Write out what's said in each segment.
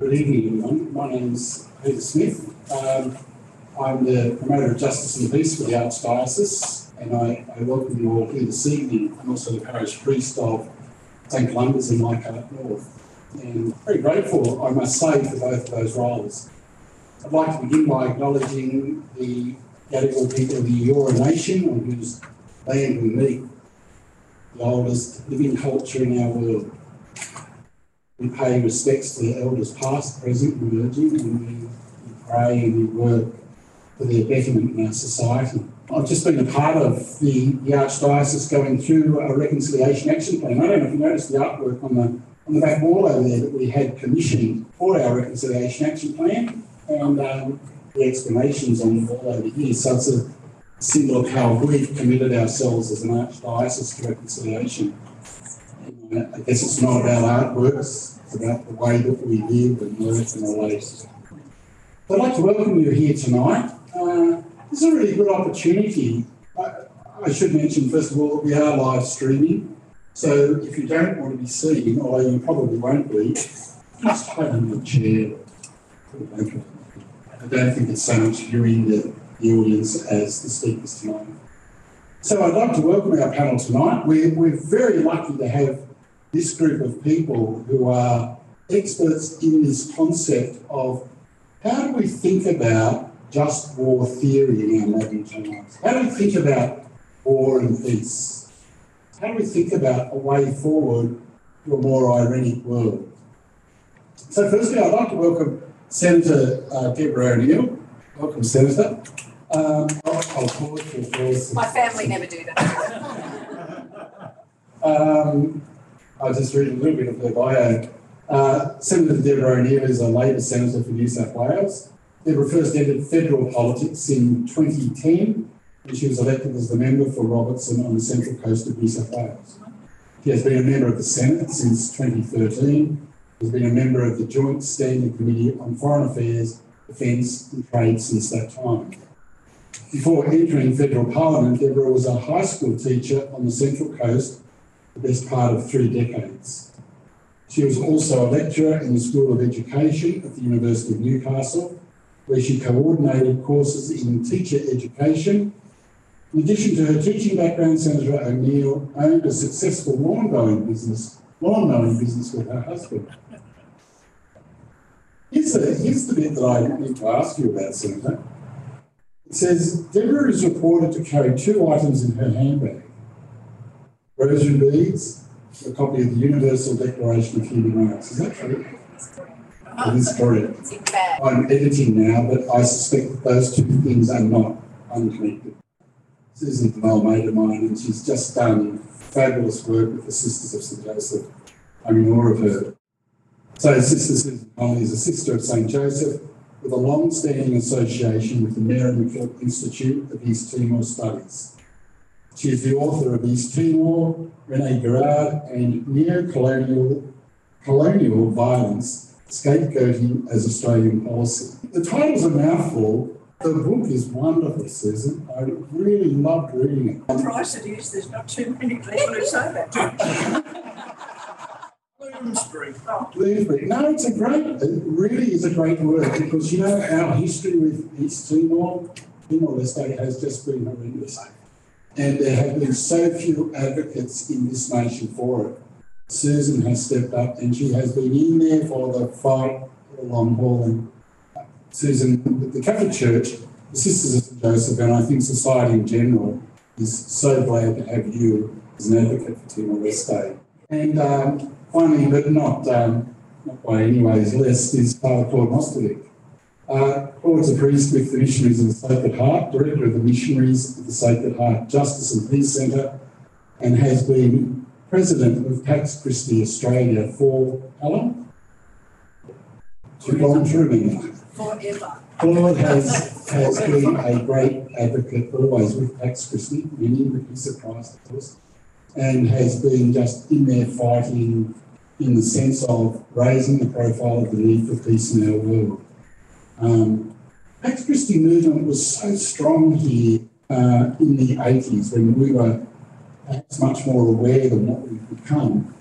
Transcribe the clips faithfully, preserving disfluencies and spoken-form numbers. Good evening, everyone. My name's Peter Smith. Um, I'm the promoter of justice and peace for the Archdiocese, and I, I welcome you all here this evening. I'm also the parish priest of Saint Columbus in Leichhardt North, and very grateful, I must say, for both of those roles. I'd like to begin by acknowledging the Gadigal people of the Eora Nation, on whose land we meet, the oldest living culture in our world. We pay respects to the elders past, present and emerging, and we pray and we work for their betterment in our society. I've just been a part of the, the Archdiocese going through a reconciliation action plan. I don't know if you noticed the artwork on the, on the back wall over there that we had commissioned for our reconciliation action plan, and um, the explanations on the wall over here. So it's a symbol of how we've committed ourselves as an Archdiocese to reconciliation. I guess it's not about artworks, it's about the way that we live and work and relate. I'd like to welcome you here tonight. Uh, this is a really good opportunity. I, I should mention, first of all, that we are live streaming. So if you don't want to be seen, although you probably won't be, just hide in your chair. I don't think it's so much you in the, the audience as the speakers tonight. So I'd like to welcome our panel tonight. We're, we're very lucky to have this group of people who are experts in this concept of how do we think about just war theory in our modern times? How do we think about war and peace? How do we think about a way forward to a more ironic world? So firstly, I'd like to welcome Senator uh, Deborah O'Neill. Welcome, Senator. Um, I'll, I'll pause for applause. My family never do that. um, I just read a little bit of her bio. Uh, Senator Deborah O'Neill is a Labor Senator for New South Wales. Deborah first entered federal politics in twenty ten, and she was elected as the member for Robertson on the Central Coast of New South Wales. She has been a member of the Senate since twenty thirteen. She's been a member of the Joint Standing Committee on Foreign Affairs, Defence and Trade since that time. Before entering federal parliament, Deborah was a high school teacher on the Central Coast the best part of three decades. She was also a lecturer in the School of Education at the University of Newcastle, where she coordinated courses in teacher education. In addition to her teaching background, Senator O'Neill owned a successful lawn mowing business, lawn mowing business with her husband. Here's the, here's the bit that I need to ask you about, Senator. It says, Deborah is reported to carry two items in her handbag, rosary beads, a copy of the Universal Declaration of Human Rights. Is that true? It is correct. I'm editing now, but I suspect that those two things are not unconnected. Susan's an old mate of mine, and she's just done fabulous work with the Sisters of St Joseph. I'm in awe of her. So Sister Susan Connolly is a Sister of St Joseph, with a long-standing association with the Mary McKillop Institute of East Timor Studies. She is the author of East Timor, René Girard, and Neo-Colonial Colonial Violence, Scapegoating as Australian Policy. The title's a mouthful. The book is wonderful, Susan. I really loved reading it. The price it is, there's not too many people who say that. Bloomsbury. Bloomsbury. No, it's a great, it really is a great work, because you know our history with East Timor, Timor-Leste, has just been horrendous. And there have been so few advocates in this nation for it. Susan has stepped up and she has been in there for the fight for the long haul. And Susan, the Catholic Church, the Sisters of Saint Joseph, and I think society in general is so glad to have you as an advocate for Timor-Leste. And um, finally, but not, um, not by any ways less, is Father Claude Mostowik. Uh, Claude's a priest with the Missionaries of the Sacred Heart, director of the Missionaries of the Sacred Heart Justice and Peace Centre, and has been president of Pax Christi Australia for how long? Too long to remember. Forever. Claude has, has been a great advocate always with Pax Christi, many would be surprised, of course, and has been just in there fighting in the sense of raising the profile of the need for peace in our world. Um, the Pax Christi movement was so strong here uh, in the eighties when we were perhaps much more aware than what we've become.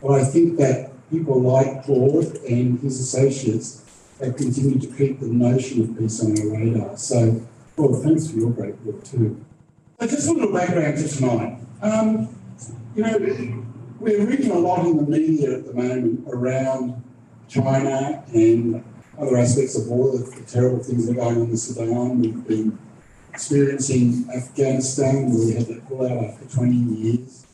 But I think that people like Claude and his associates have continued to keep the notion of peace on our radar. So, well, thanks for your great work too. So just a little background to tonight. Um, you know, we're reading a lot in the media at the moment around China and other aspects of war, the terrible things that are going on in Sudan. We've been experiencing Afghanistan, where we had that pullout after twenty years.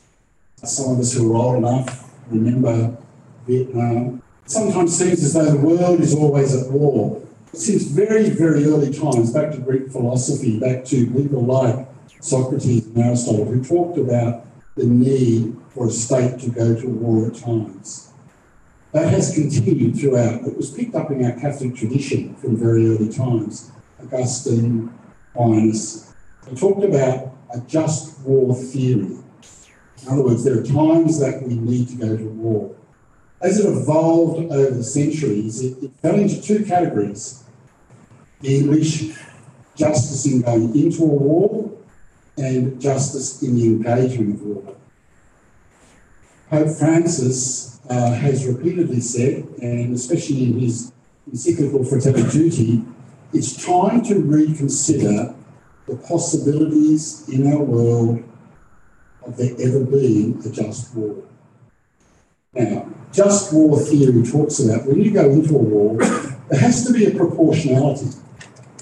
Some of us who are old enough remember Vietnam. It sometimes seems as though the world is always at war. Since very, very early times, back to Greek philosophy, back to people like Socrates and Aristotle, who talked about the need for a state to go to war at times. That has continued throughout. It was picked up in our Catholic tradition from very early times. Augustine, Aquinas, they talked about a just war theory. In other words, there are times that we need to go to war. As it evolved over the centuries, it, it fell into two categories. The English justice in going into a war and justice in the engagement of war. Pope Francis uh, has repeatedly said, and especially in his encyclical Fratelli Tutti, it's time to reconsider the possibilities in our world of there ever being a just war. Now, just war theory talks about when you go into a war, there has to be a proportionality.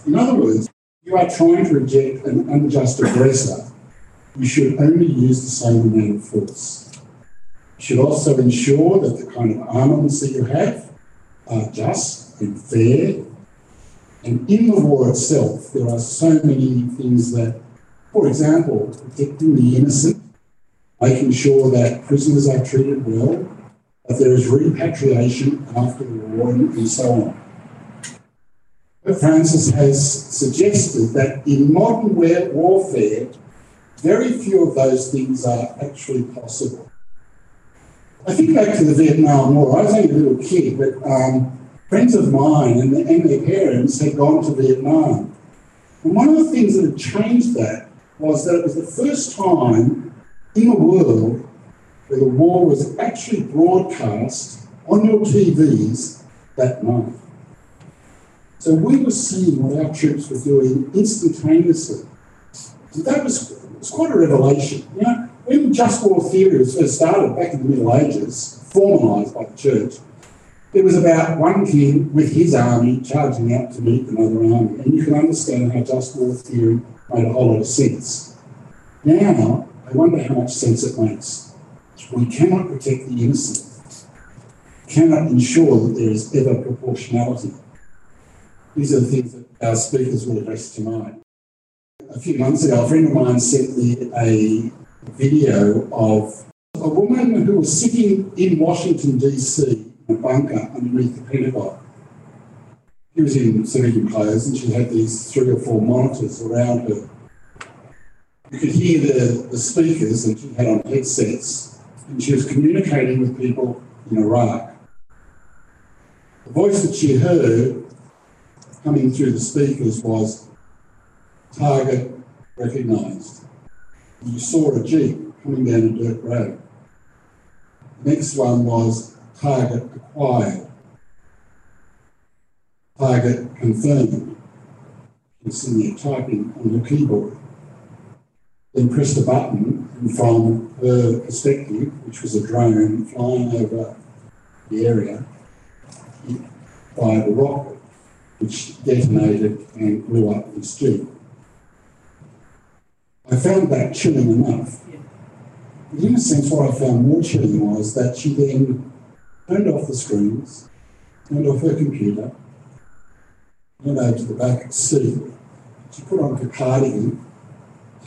In other words, if you are trying to reject an unjust aggressor, you should only use the same amount of force. You should also ensure that the kind of armaments that you have are just and fair. And in the war itself, there are so many things that, for example, protecting the innocent, making sure that prisoners are treated well, that there is repatriation after the war, and so on. But Francis has suggested that in modern warfare, very few of those things are actually possible. I think back to the Vietnam War. I was only a little kid, but um, friends of mine and, the, and their parents had gone to Vietnam. And one of the things that had changed that was that it was the first time in the world where the war was actually broadcast on your T Vs that night. So we were seeing what our troops were doing instantaneously. So that was, it was quite a revelation. You know, when just war theory was first started back in the Middle Ages, formalised by the church, it was about one king with his army charging out to meet another army. And you can understand how just war theory made a whole lot of sense. Now, I wonder how much sense it makes. We cannot protect the innocent. We cannot ensure that there is ever proportionality. These are the things that our speakers will address tonight. A few months ago, a friend of mine sent me a video of a woman who was sitting in Washington, D C, in a bunker underneath the Pentagon. She was in civilian clothes and she had these three or four monitors around her. You could hear the, the speakers, and she had on headsets, and she was communicating with people in Iraq. The voice that she heard coming through the speakers was, target recognised. You saw a jeep coming down a dirt road. The next one was, target acquired. Target confirmed. You see me typing on the keyboard. Then pressed a button, and from her perspective, which was a drone flying over the area, it fired a rocket, which detonated and blew up this jeep. I found that chilling enough. But in a sense, what I found more chilling was that she then turned off the screens, turned off her computer, went over to the back seat. She put on her cardigan,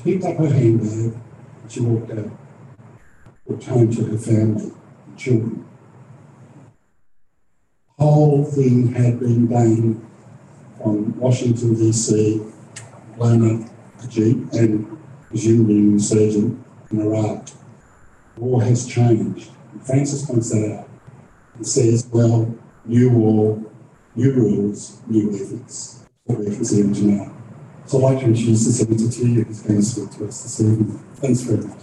picked up her handbag, and she walked out, walked home to her family and children. The whole thing had been done from Washington, D C, blown up a jeep, and presumably an insurgent in Iraq. War has changed. And Francis points that out and says, well, new war, new rules, new ethics. That's what we're considering tonight. So I'd like to introduce this entity who's going to speak to us this evening. Thanks very much.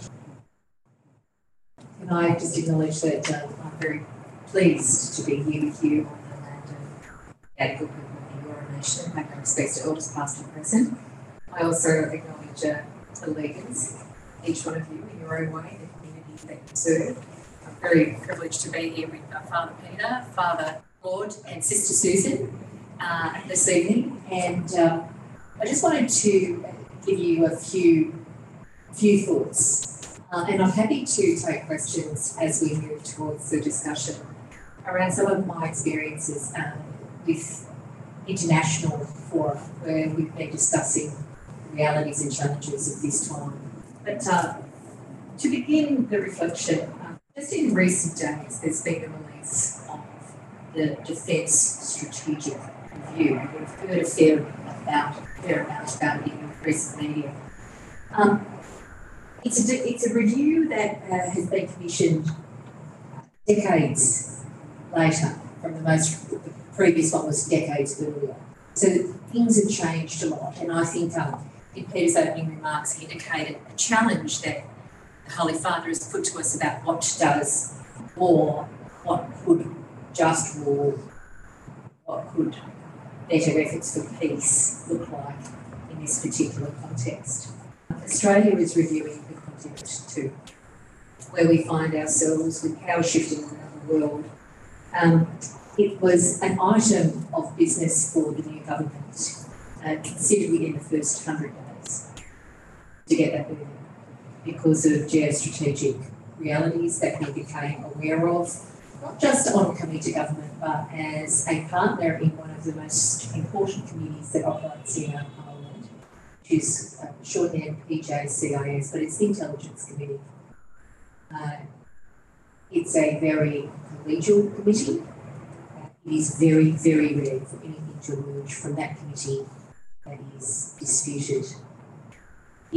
Can I just acknowledge that um, I'm very pleased to be here with you on the land of Gadigal people of the Eora Nation. My respects to elders past and present. I also acknowledge uh, allegiance, each one of you in your own way, the community that you serve. I'm very privileged to be here with uh, Father Peter, Father Lord, and Sister Susan uh, this evening, and uh, I just wanted to give you a few few thoughts. Uh, and I'm happy to take questions as we move towards the discussion around some of my experiences um, with international fora where we've been discussing realities and challenges of this time. But uh, to begin the reflection, um, just in recent days there's been the release of the Defence Strategic Review. We've heard a fair amount, fair amount about it in recent media. Um, It's a, it's a review that uh, has been commissioned decades later from the most, the previous one was decades earlier. So things have changed a lot, and I think um, in Peter's opening remarks he indicated a challenge that the Holy Father has put to us about what does war, what could just war, what could better efforts for peace look like in this particular context. Australia is reviewing the context too, where we find ourselves with power shifting around the world. Um, it was an item of business for the new government, uh, considered within the first hundred days to get that moving because of geostrategic realities that we became aware of, not just on coming to government, but as a partner in one of the most important communities that operates in our which is uh, shorthand P J C I S, but it's the Intelligence Committee. Uh, it's a very collegial committee. Uh, it is very, very rare for anything to emerge from that committee that is disputed.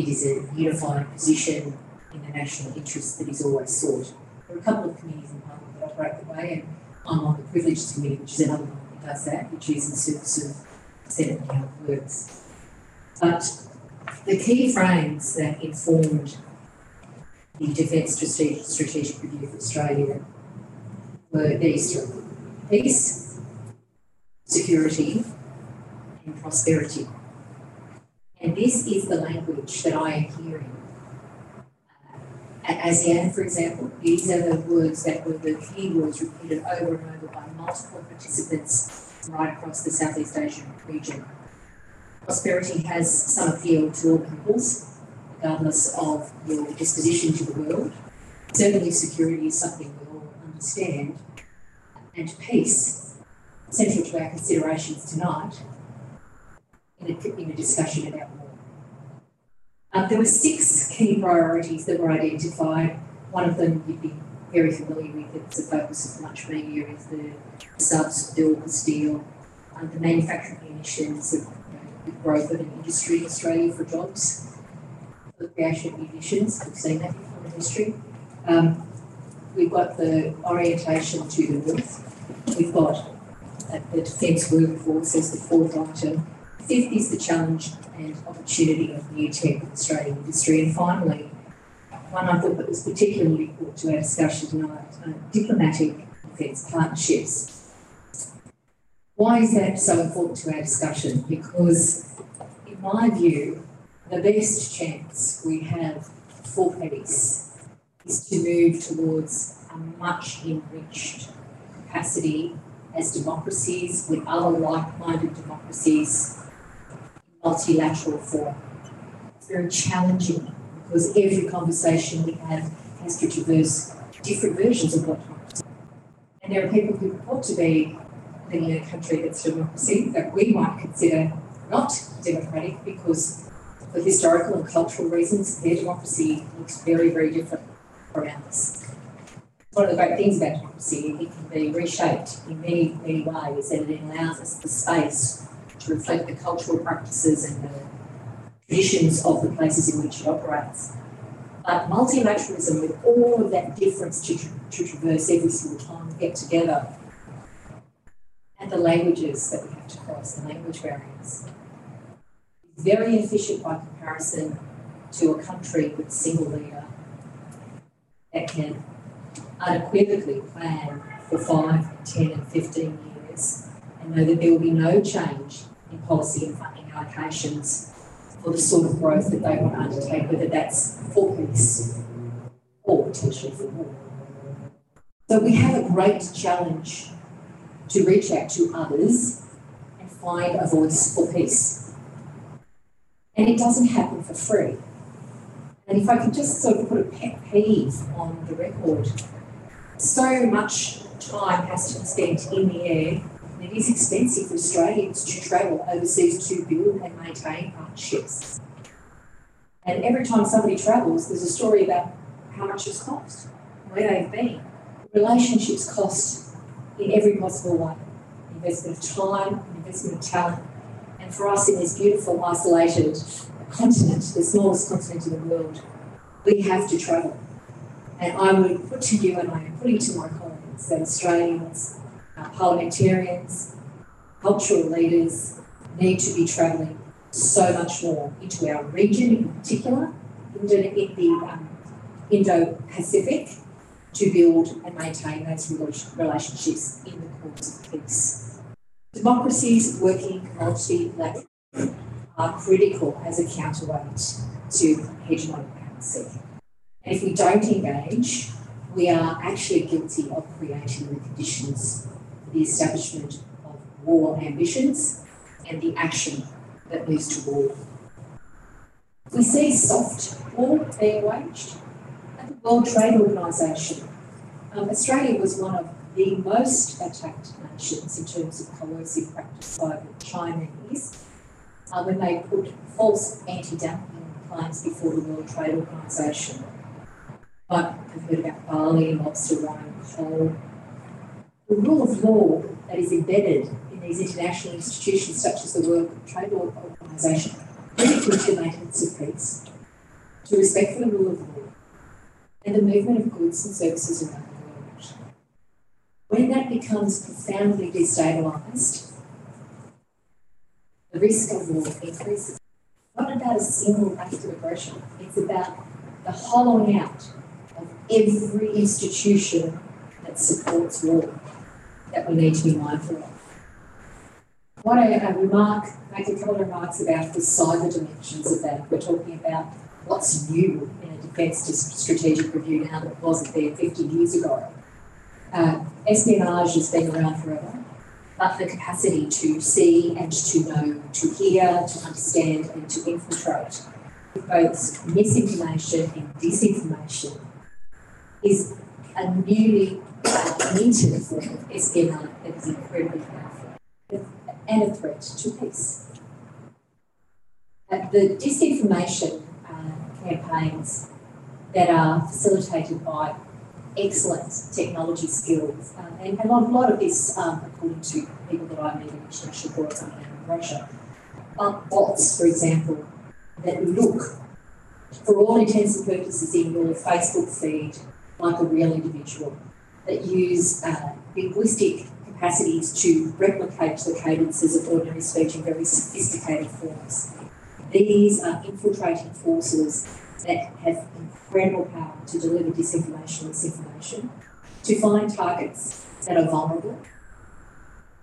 It is a unified position in the national interest that is always sought. There are a couple of committees in Parliament that operate that way, and I'm on the Privileged Committee, which is another one that does that, which is in service of Senate and how it works. But the key frames that informed the Defence Strategic Review for Australia were these three: peace, security, and prosperity. And this is the language that I am hearing. At ASEAN, for example, these are the words that were the key words repeated over and over by multiple participants right across the Southeast Asian region. Prosperity has some appeal to all peoples, regardless of your disposition to the world. Certainly security is something we all understand. And peace, central to our considerations tonight, in a, in a discussion about war. Uh, there were six key priorities that were identified. One of them you'd be very familiar with, it's the focus of much media, is the subs, the Augustine, um, the manufacturing emissions, of growth of an industry in Australia for jobs, for the creation of munitions, we've seen that before in history. Um, we've got the orientation to the north. We've got uh, the defence workforce as the fourth item. Fifth is the challenge and opportunity of new tech in Australian industry. And finally, one I thought that was particularly important to our discussion tonight, uh, diplomatic defence partnerships. Why is that so important to our discussion? Because, in my view, the best chance we have for peace is to move towards a much enriched capacity as democracies with other like-minded democracies in multilateral fora. It's very challenging because every conversation we have has to traverse different versions of what democracy is. And there are people who purport to be in a country that's democracy that we might consider not democratic because for historical and cultural reasons their democracy looks very, very different from ours. One of the great things about democracy, it can be reshaped in many, many ways, and it allows us the space to reflect the cultural practices and the traditions of the places in which it operates. But multilateralism, with all of that difference to, tra to traverse every single time we get together, and the languages that we have to cross, the language barriers, is very inefficient by comparison to a country with a single leader that can unequivocally plan for five, ten and fifteen years, and know that there will be no change in policy and funding allocations for the sort of growth that they want to undertake, whether that's for peace or potentially for war. So we have a great challenge to reach out to others and find a voice for peace. And it doesn't happen for free. And if I could just sort of put a pet peeve on the record, so much time has to be spent in the air, and it is expensive for Australians to travel overseas to build and maintain partnerships. And every time somebody travels, there's a story about how much it's cost, where they've been. Relationships cost in every possible way. An investment of time, an investment of talent. And for us in this beautiful, isolated continent, the smallest continent in the world, we have to travel. And I would put to you, and I am putting to my colleagues, that Australians, uh, parliamentarians, cultural leaders need to be travelling so much more into our region in particular, in the um, Indo-Pacific, to build and maintain those relationships in the cause of peace. Democracies working multilaterally are critical as a counterweight to hegemonic currency. And if we don't engage, we are actually guilty of creating the conditions for the establishment of war ambitions and the action that leads to war. We see soft war being waged at the World Trade Organization. Um, Australia was one of the most attacked nations in terms of coercive practice by the Chinese uh, when they put false anti-dumping claims before the World Trade Organization. But we've heard about barley, lobster, wine, coal. The rule of law that is embedded in these international institutions, such as the World Trade Organization, critical to the maintenance of peace, to respect for the rule of law, and the movement of goods and services around the world. When that becomes profoundly destabilised, the risk of war increases. It's not about a single act of aggression, it's about the hollowing out of every institution that supports war that we need to be mindful of. What a, a remark, make a couple of remarks about the cyber dimensions of that. We're talking about what's new in a defence strategic review now that wasn't there fifty years ago. Uh, espionage has been around forever, but the capacity to see and to know, to hear, to understand and to infiltrate both misinformation and disinformation is a newly minted form of espionage that is incredibly powerful and a threat to peace. Uh, the disinformation uh, campaigns that are facilitated by excellent technology skills, um, and, and a lot of this, um, according to people that I meet in international boards coming out of Russia, are bots, for example, that look, for all intents and purposes, in your Facebook feed like a real individual, that use uh, linguistic capacities to replicate the cadences of ordinary speech in very sophisticated forms. These are infiltrating forces that have incredible power to deliver disinformation and misinformation, to find targets that are vulnerable.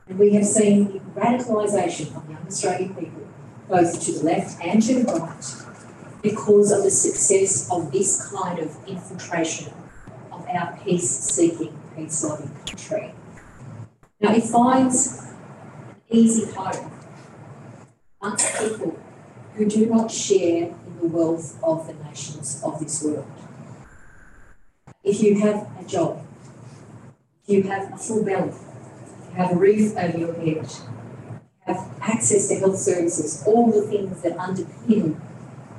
And we have seen radicalisation of young Australian people both to the left and to the right, because of the success of this kind of infiltration of our peace-seeking, peace-loving country. Now, it finds an easy home amongst people who do not share in the wealth of the nations of this world. If you have a job, if you have a full belly, if you have a roof over your head, have access to health services, all the things that underpin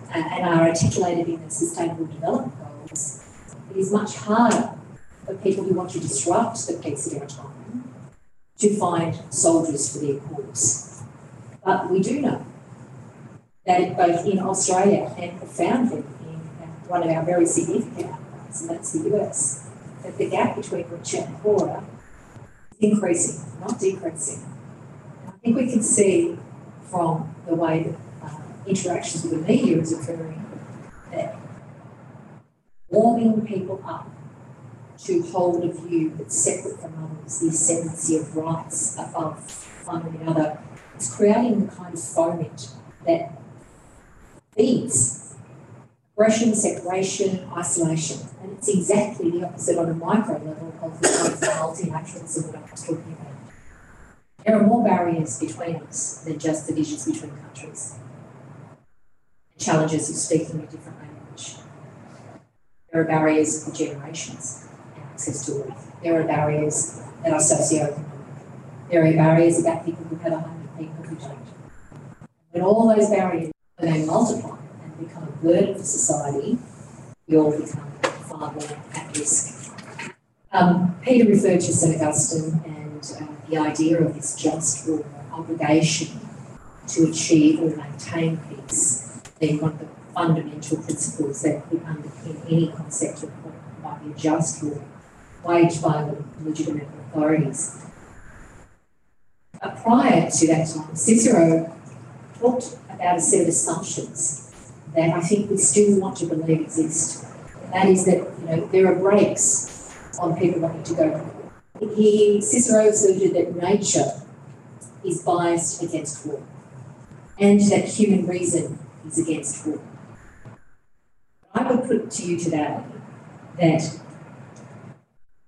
uh, and are articulated in the Sustainable Development Goals, it is much harder for people who want to disrupt the peace of our time to find soldiers for their cause. But we do know that both in Australia and profoundly in one of our very significant outcomes, and that's the U S, that the gap between rich and poorer is increasing, not decreasing. I think we can see from the way that uh, interactions with the media is occurring that warming people up to hold a view that's separate from others, the ascendancy of rights above one or the other. It's creating the kind of foment that feeds aggression, separation, isolation. And it's exactly the opposite on a micro level of the kind of multilateralism that I was talking about. There are more barriers between us than just divisions between countries. Challenges of speaking a different language. There are barriers of generations and access to wealth. There are barriers that are socioeconomic. There are barriers about people who have a hundred people who don't. When all those barriers, when they multiply and become a burden for society, we all become far more at risk. Um, Peter referred to Saint Augustine and uh, the idea of this just or obligation to achieve or maintain peace. They've got the fundamental principles that could underpin any concept of what might be a just war waged by the legitimate authorities. Uh, prior to that time, Cicero talked about a set of assumptions that I think we still want to believe exist. And that is that, you know, there are breaks on people wanting to go to war. He, Cicero asserted that nature is biased against war and that human reason is against war. I would put to you today that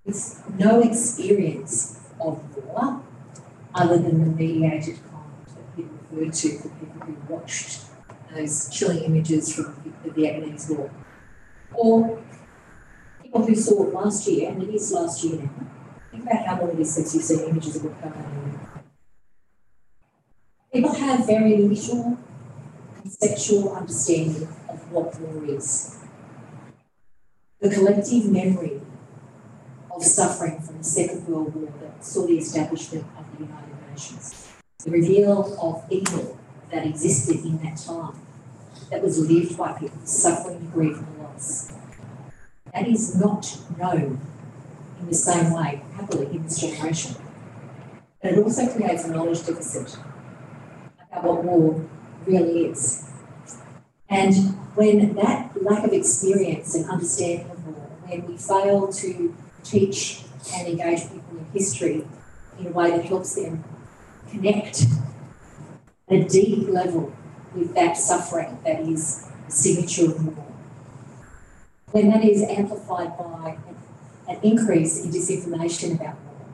with no experience of war other than the mediated kind that he referred to for people who watched those chilling images from the Vietnam War, or people who saw it last year, and it is last year now. Think about how long it is since you've seen images of what's going on. People have very little conceptual understanding of what war is. The collective memory of suffering from the Second World War that saw the establishment of the United Nations, the reveal of evil that existed in that time, that was lived by people suffering grief and loss. That is not known in the same way, happily, in this generation. But it also creates a knowledge deficit about what war really is. And when that lack of experience and understanding of war, when we fail to teach and engage people in history in a way that helps them connect at a deep level with that suffering that is the signature of war, when that is amplified by an increase in disinformation about war,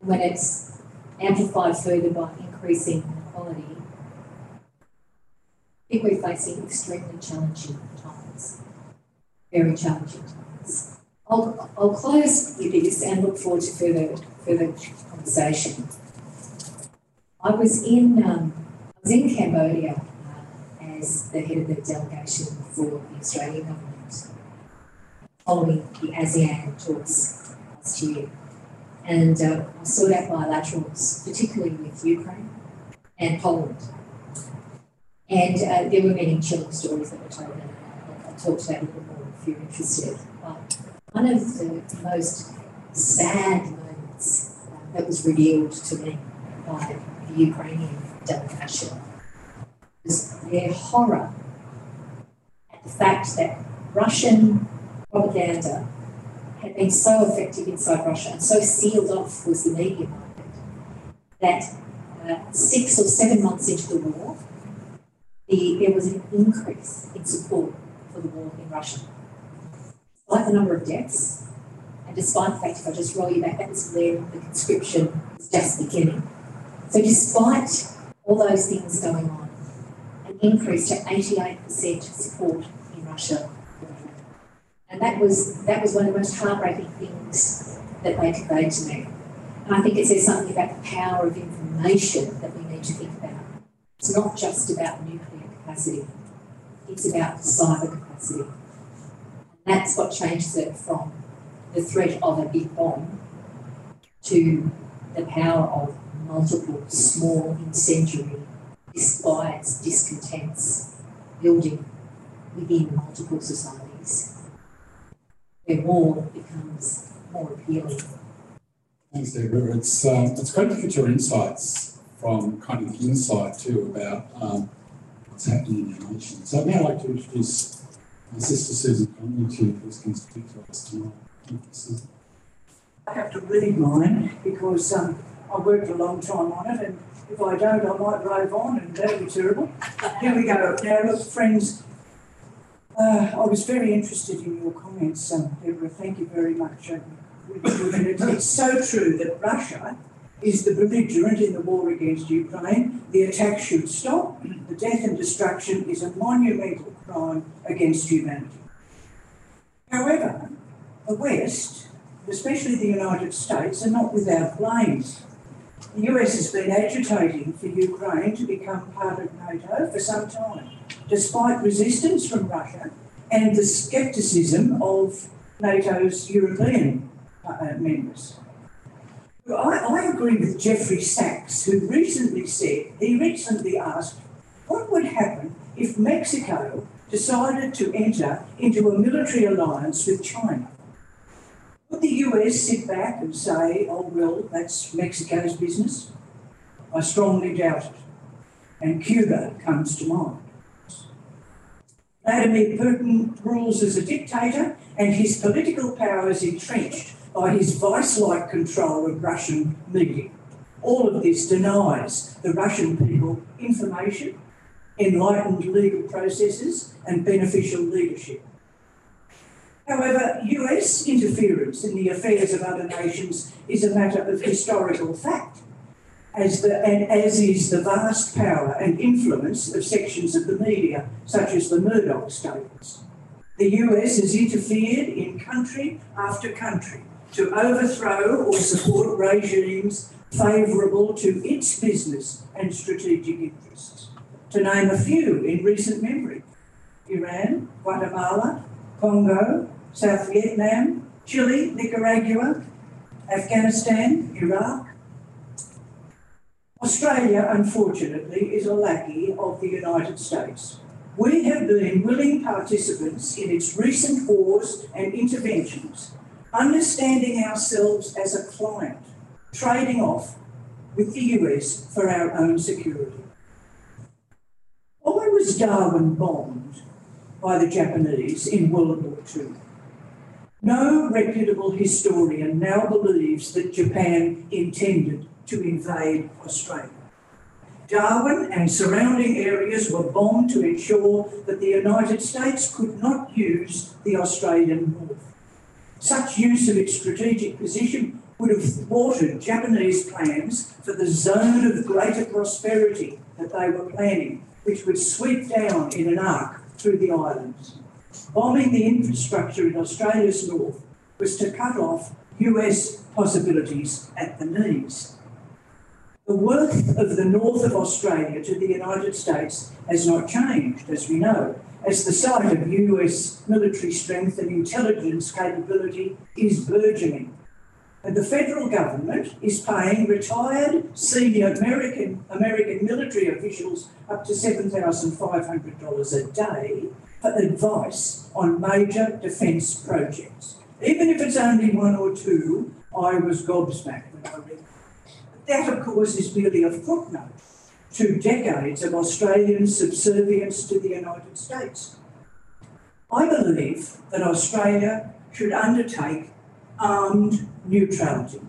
when it's amplified further by increasing inequality, I think we're facing extremely challenging times, very challenging times. I'll, I'll close with this and look forward to further, further conversation. I was in um, I was in Cambodia uh, as the head of the delegation for the Australian government following the ASEAN talks last year, and uh, I sought out bilaterals, particularly with Ukraine and Poland. And uh, there were many chilling stories that were told, and I'll talk to that a little more if you're interested. But one of the most sad moments uh, that was revealed to me by the Ukrainian delegation was their horror at the fact that Russian propaganda had been so effective inside Russia and so sealed off was the media market that uh, six or seven months into the war, The, there was an increase in support for the war in Russia. Despite the number of deaths, and despite the fact, if I just roll you back, that was when the conscription was just beginning. So despite all those things going on, an increase to eighty-eight percent support in Russia. And that was, that was one of the most heartbreaking things that they conveyed to me. And I think it says something about the power of information that we need to think about. It's not just about nuclear capacity, it's about cyber capacity. And that's what changes it from the threat of a big bomb to the power of multiple small incendiary disquiets, discontents building within multiple societies, where war becomes more appealing. Thanks, Deborah. It's, um, it's great to get your insights from kind of the inside too about um, what's happening in the nation. So I'd now like to introduce And Sister Susan Connolly was going to speak to us tomorrow. I have to read mine because um, I worked a long time on it, and if I don't, I might rave on, and that would be terrible. Here we go. Now, look, friends, uh, I was very interested in your comments, um, Deborah. Thank you very much. Um, it's so true that Russia is the belligerent in the war against Ukraine. The attack should stop. The death and destruction is a monumental crime against humanity. However, the West, especially the United States, are not without blame. The U S has been agitating for Ukraine to become part of NATO for some time, despite resistance from Russia and the scepticism of NATO's European uh, members. I, I agree with Jeffrey Sachs, who recently said, he recently asked, what would happen if Mexico decided to enter into a military alliance with China? Would the U S sit back and say, oh, well, that's Mexico's business? I strongly doubt it. And Cuba comes to mind. Vladimir Putin rules as a dictator, and his political power is entrenched by his vice-like control of Russian media. All of this denies the Russian people information, enlightened legal processes, and beneficial leadership. However, U S interference in the affairs of other nations is a matter of historical fact, as the, and as is the vast power and influence of sections of the media, such as the Murdoch statements. The U S has interfered in country after country to overthrow or support regimes favourable to its business and strategic interests. To name a few in recent memory: Iran, Guatemala, Congo, South Vietnam, Chile, Nicaragua, Afghanistan, Iraq. Australia, unfortunately, is a lackey of the United States. We have been willing participants in its recent wars and interventions, understanding ourselves as a client, trading off with the U S for our own security. Why was Darwin bombed by the Japanese in World War Two. No reputable historian now believes that Japan intended to invade Australia. Darwin and surrounding areas were bombed to ensure that the United States could not use the Australian North. Such use of its strategic position would have thwarted Japanese plans for the zone of greater prosperity that they were planning, which would sweep down in an arc through the islands. Bombing the infrastructure in Australia's north was to cut off U S possibilities at the knees. The worth of the north of Australia to the United States has not changed, as we know, as the site of U S military strength and intelligence capability is burgeoning. And the federal government is paying retired senior American, American military officials up to seven thousand five hundred dollars a day for advice on major defence projects. Even if it's only one or two, I was gobsmacked when I read it. But that, of course, is merely a footnote to decades of Australian subservience to the United States. I believe that Australia should undertake armed neutrality.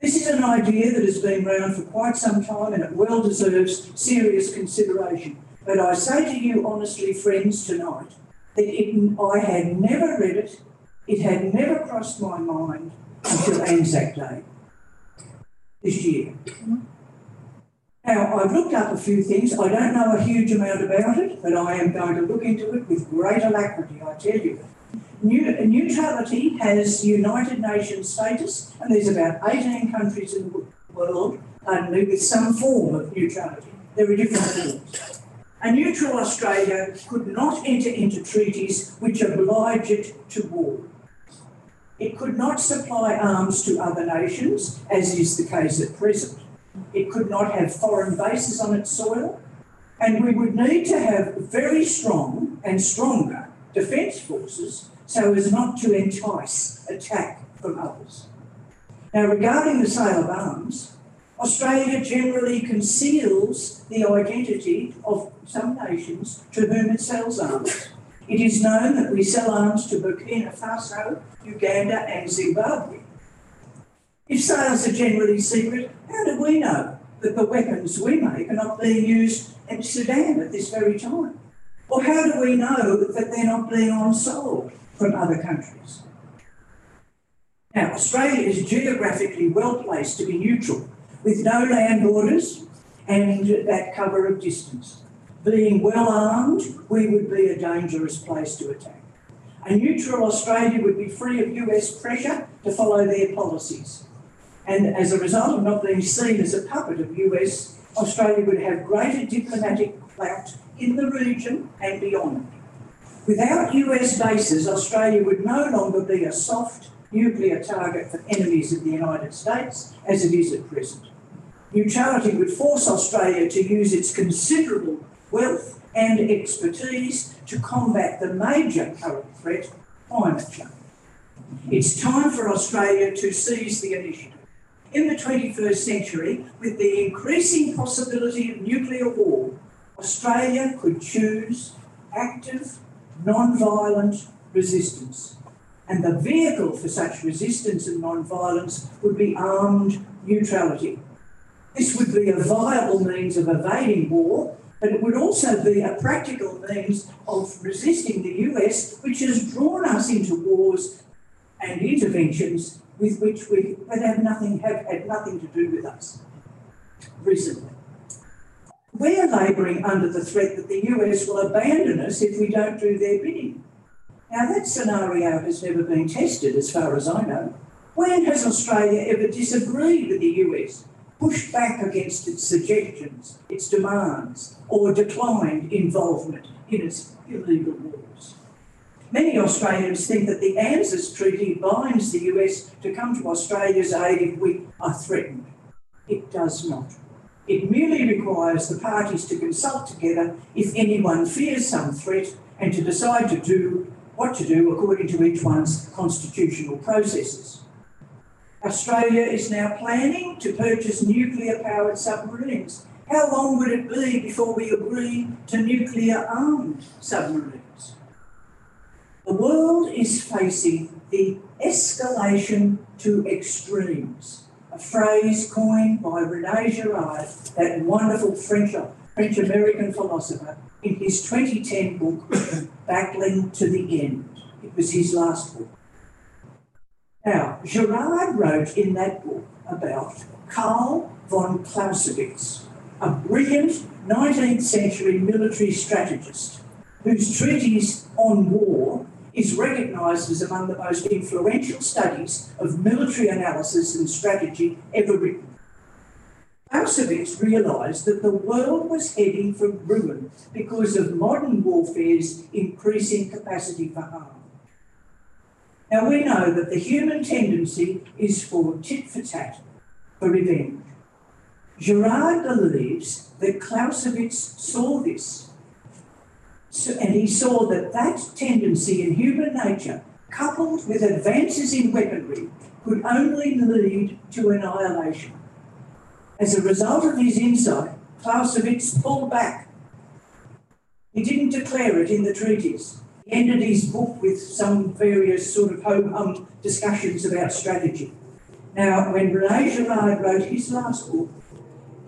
This is an idea that has been around for quite some time, and it well deserves serious consideration. But I say to you honestly, friends, tonight, that it, I had never read it, it had never crossed my mind until Anzac Day this year. Now, I've looked up a few things. I don't know a huge amount about it, but I am going to look into it with great alacrity, I tell you. Neutrality has United Nations status, and there's about eighteen countries in the world, only with some form of neutrality. There are different forms. A neutral Australia could not enter into treaties which oblige it to war. It could not supply arms to other nations, as is the case at present. It could not have foreign bases on its soil, and we would need to have very strong and stronger defence forces so as not to entice attack from others. Now, regarding the sale of arms, Australia generally conceals the identity of some nations to whom it sells arms. It is known that we sell arms to Burkina Faso, Uganda and Zimbabwe. If sales are generally secret, how do we know that the weapons we make are not being used at Sudan at this very time? Or how do we know that they're not being on-sold from other countries? Now, Australia is geographically well-placed to be neutral, with no land borders and that cover of distance. Being well-armed, we would be a dangerous place to attack. A neutral Australia would be free of U S pressure to follow their policies. And as a result of not being seen as a puppet of U S, Australia would have greater diplomatic clout in the region and beyond. Without U S bases, Australia would no longer be a soft nuclear target for enemies of the United States, as it is at present. Neutrality would force Australia to use its considerable wealth and expertise to combat the major current threat, climate change. It's time for Australia to seize the initiative. In the twenty-first century, with the increasing possibility of nuclear war, Australia could choose active, non-violent resistance. And the vehicle for such resistance and non-violence would be armed neutrality. This would be a viable means of evading war, but it would also be a practical means of resisting the U S, which has drawn us into wars and interventions with which we that have nothing have had nothing to do with us recently. We are labouring under the threat that the U S will abandon us if we don't do their bidding. Now, that scenario has never been tested, as far as I know. When has Australia ever disagreed with the U S, pushed back against its suggestions, its demands, or declined involvement in its illegal wars? Many Australians think that the ANZUS Treaty binds the U S to come to Australia's aid if we are threatened. It does not. It merely requires the parties to consult together if anyone fears some threat and to decide to do what to do according to each one's constitutional processes. Australia is now planning to purchase nuclear-powered submarines. How long would it be before we agree to nuclear-armed submarines? The world is facing the escalation to extremes, a phrase coined by René Girard, that wonderful French, French-American philosopher, in his twenty ten book, Battling to the End. It was his last book. Now, Girard wrote in that book about Karl von Clausewitz, a brilliant nineteenth century military strategist whose treatise on war is recognised as among the most influential studies of military analysis and strategy ever written. Clausewitz realised that the world was heading for ruin because of modern warfare's increasing capacity for harm. Now, we know that the human tendency is for tit for tat, for revenge. Girard believes that Clausewitz saw this. So, and he saw that that tendency in human nature, coupled with advances in weaponry, could only lead to annihilation. As a result of his insight, Clausewitz pulled back. He didn't declare it in the treatise. He ended his book with some various sort of ho-hum discussions about strategy. Now, when René Girard wrote his last book,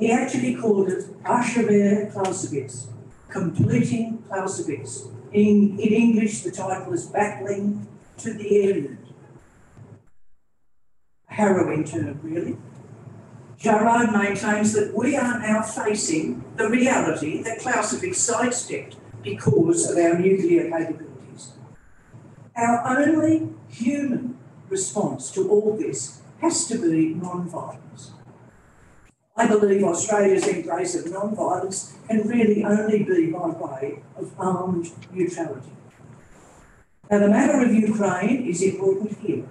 he actually called it Achever Clausewitz, Completing Clausewitz. In, in English, the title is Battling to the End. A harrowing term, really. Girard maintains that we are now facing the reality that Clausewitz sidestepped because of our nuclear capabilities. Our only human response to all this has to be non-violence. I believe Australia's embrace of non-violence can really only be by way of armed neutrality. Now, the matter of Ukraine is important here.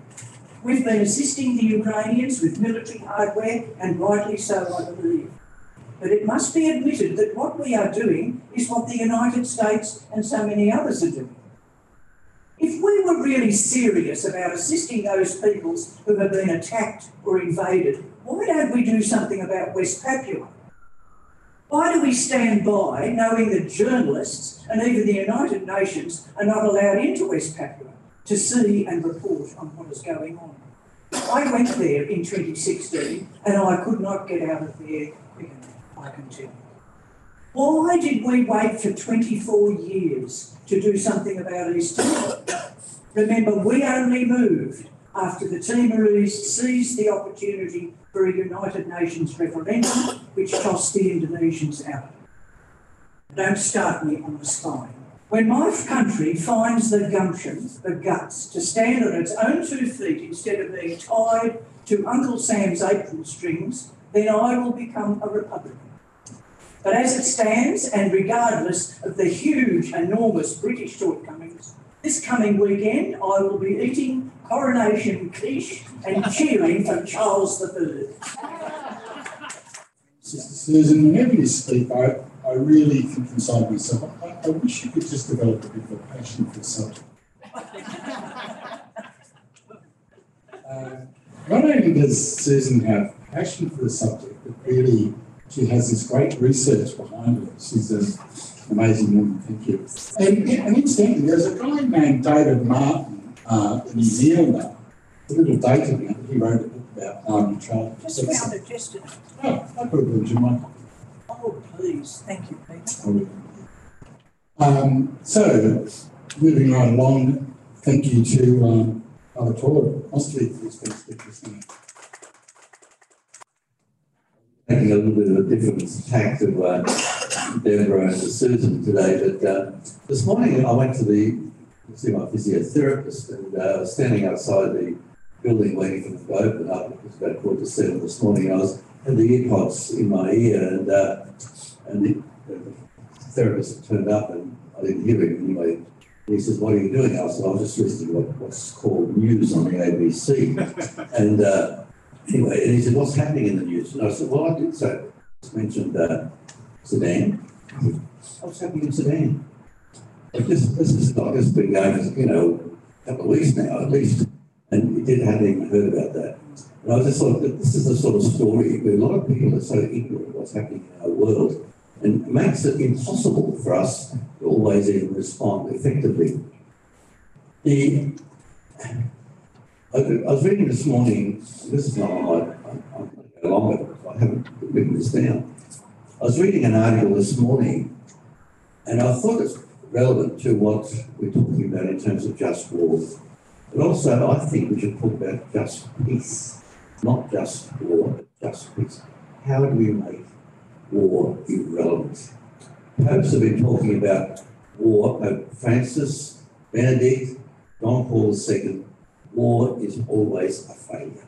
We've been assisting the Ukrainians with military hardware, and rightly so, I believe. But it must be admitted that what we are doing is what the United States and so many others are doing. If we were really serious about assisting those peoples who have been attacked or invaded, why don't we do something about West Papua? Why do we stand by knowing that journalists and even the United Nations are not allowed into West Papua to see and report on what is going on? I went there in twenty sixteen and I could not get out of there again, I can tell you. Why did we wait for twenty-four years to do something about East Timor? Remember, we only moved after the Timorese seized the opportunity for a United Nations referendum, which tossed the Indonesians out. Don't start me on the spine. When my country finds the gumption, the guts, to stand on its own two feet instead of being tied to Uncle Sam's apron strings, then I will become a Republican. But as it stands, and regardless of the huge, enormous British shortcomings, this coming weekend I will be eating coronation quiche and cheering for Charles the Third. Sister Susan, whenever you speak, I, I really think inside myself, I, I wish you could just develop a bit of a passion for something. uh, not only does Susan have passion for the subject, but really she has this great research behind her. She's an amazing woman, thank you. And, and incidentally, there's a guy named David Martin, uh, a New Zealander, a little dated now, he wrote a book about armed neutrality. Just found it yesterday. Oh, I could have read you, Michael. Oh, please. Thank you, Peter. Um, so, moving right along, thank you to um, Father Claude Mostowik, who's been speaking this morning. Taking a little bit of a different tack to uh, Deborah and to Susan today, but uh, this morning I went to the see my physiotherapist and uh, standing outside the building waiting for them to open up. It was about quarter to seven this morning. I was had the earpods in my ear, and uh, and the, the therapist turned up, and I didn't hear him anyway. He says, "What are you doing?" I said, "I was just listening to what, what's called news on the A B C," and. Uh, Anyway, and he said, "What's happening in the news?" And I said, "Well, I did so. I mentioned uh, Sudan. What's happening in Sudan? Like this, this is like this has been going for you know a couple of weeks now at least, and we did hadn't even heard about that. And I was just sort of, this is the sort of story where a lot of people are so ignorant of what's happening in our world, and it makes it impossible for us to always even respond effectively. The I was reading this morning, this is not on my, I'm going to go along, but I haven't written this down. I was reading an article this morning, and I thought it's relevant to what we're talking about in terms of just war. But also, I think we should talk about just peace, not just war, but just peace. How do we make war irrelevant? Popes have been talking about war, Pope Francis, Benedict, John Paul the Second. War is always a failure.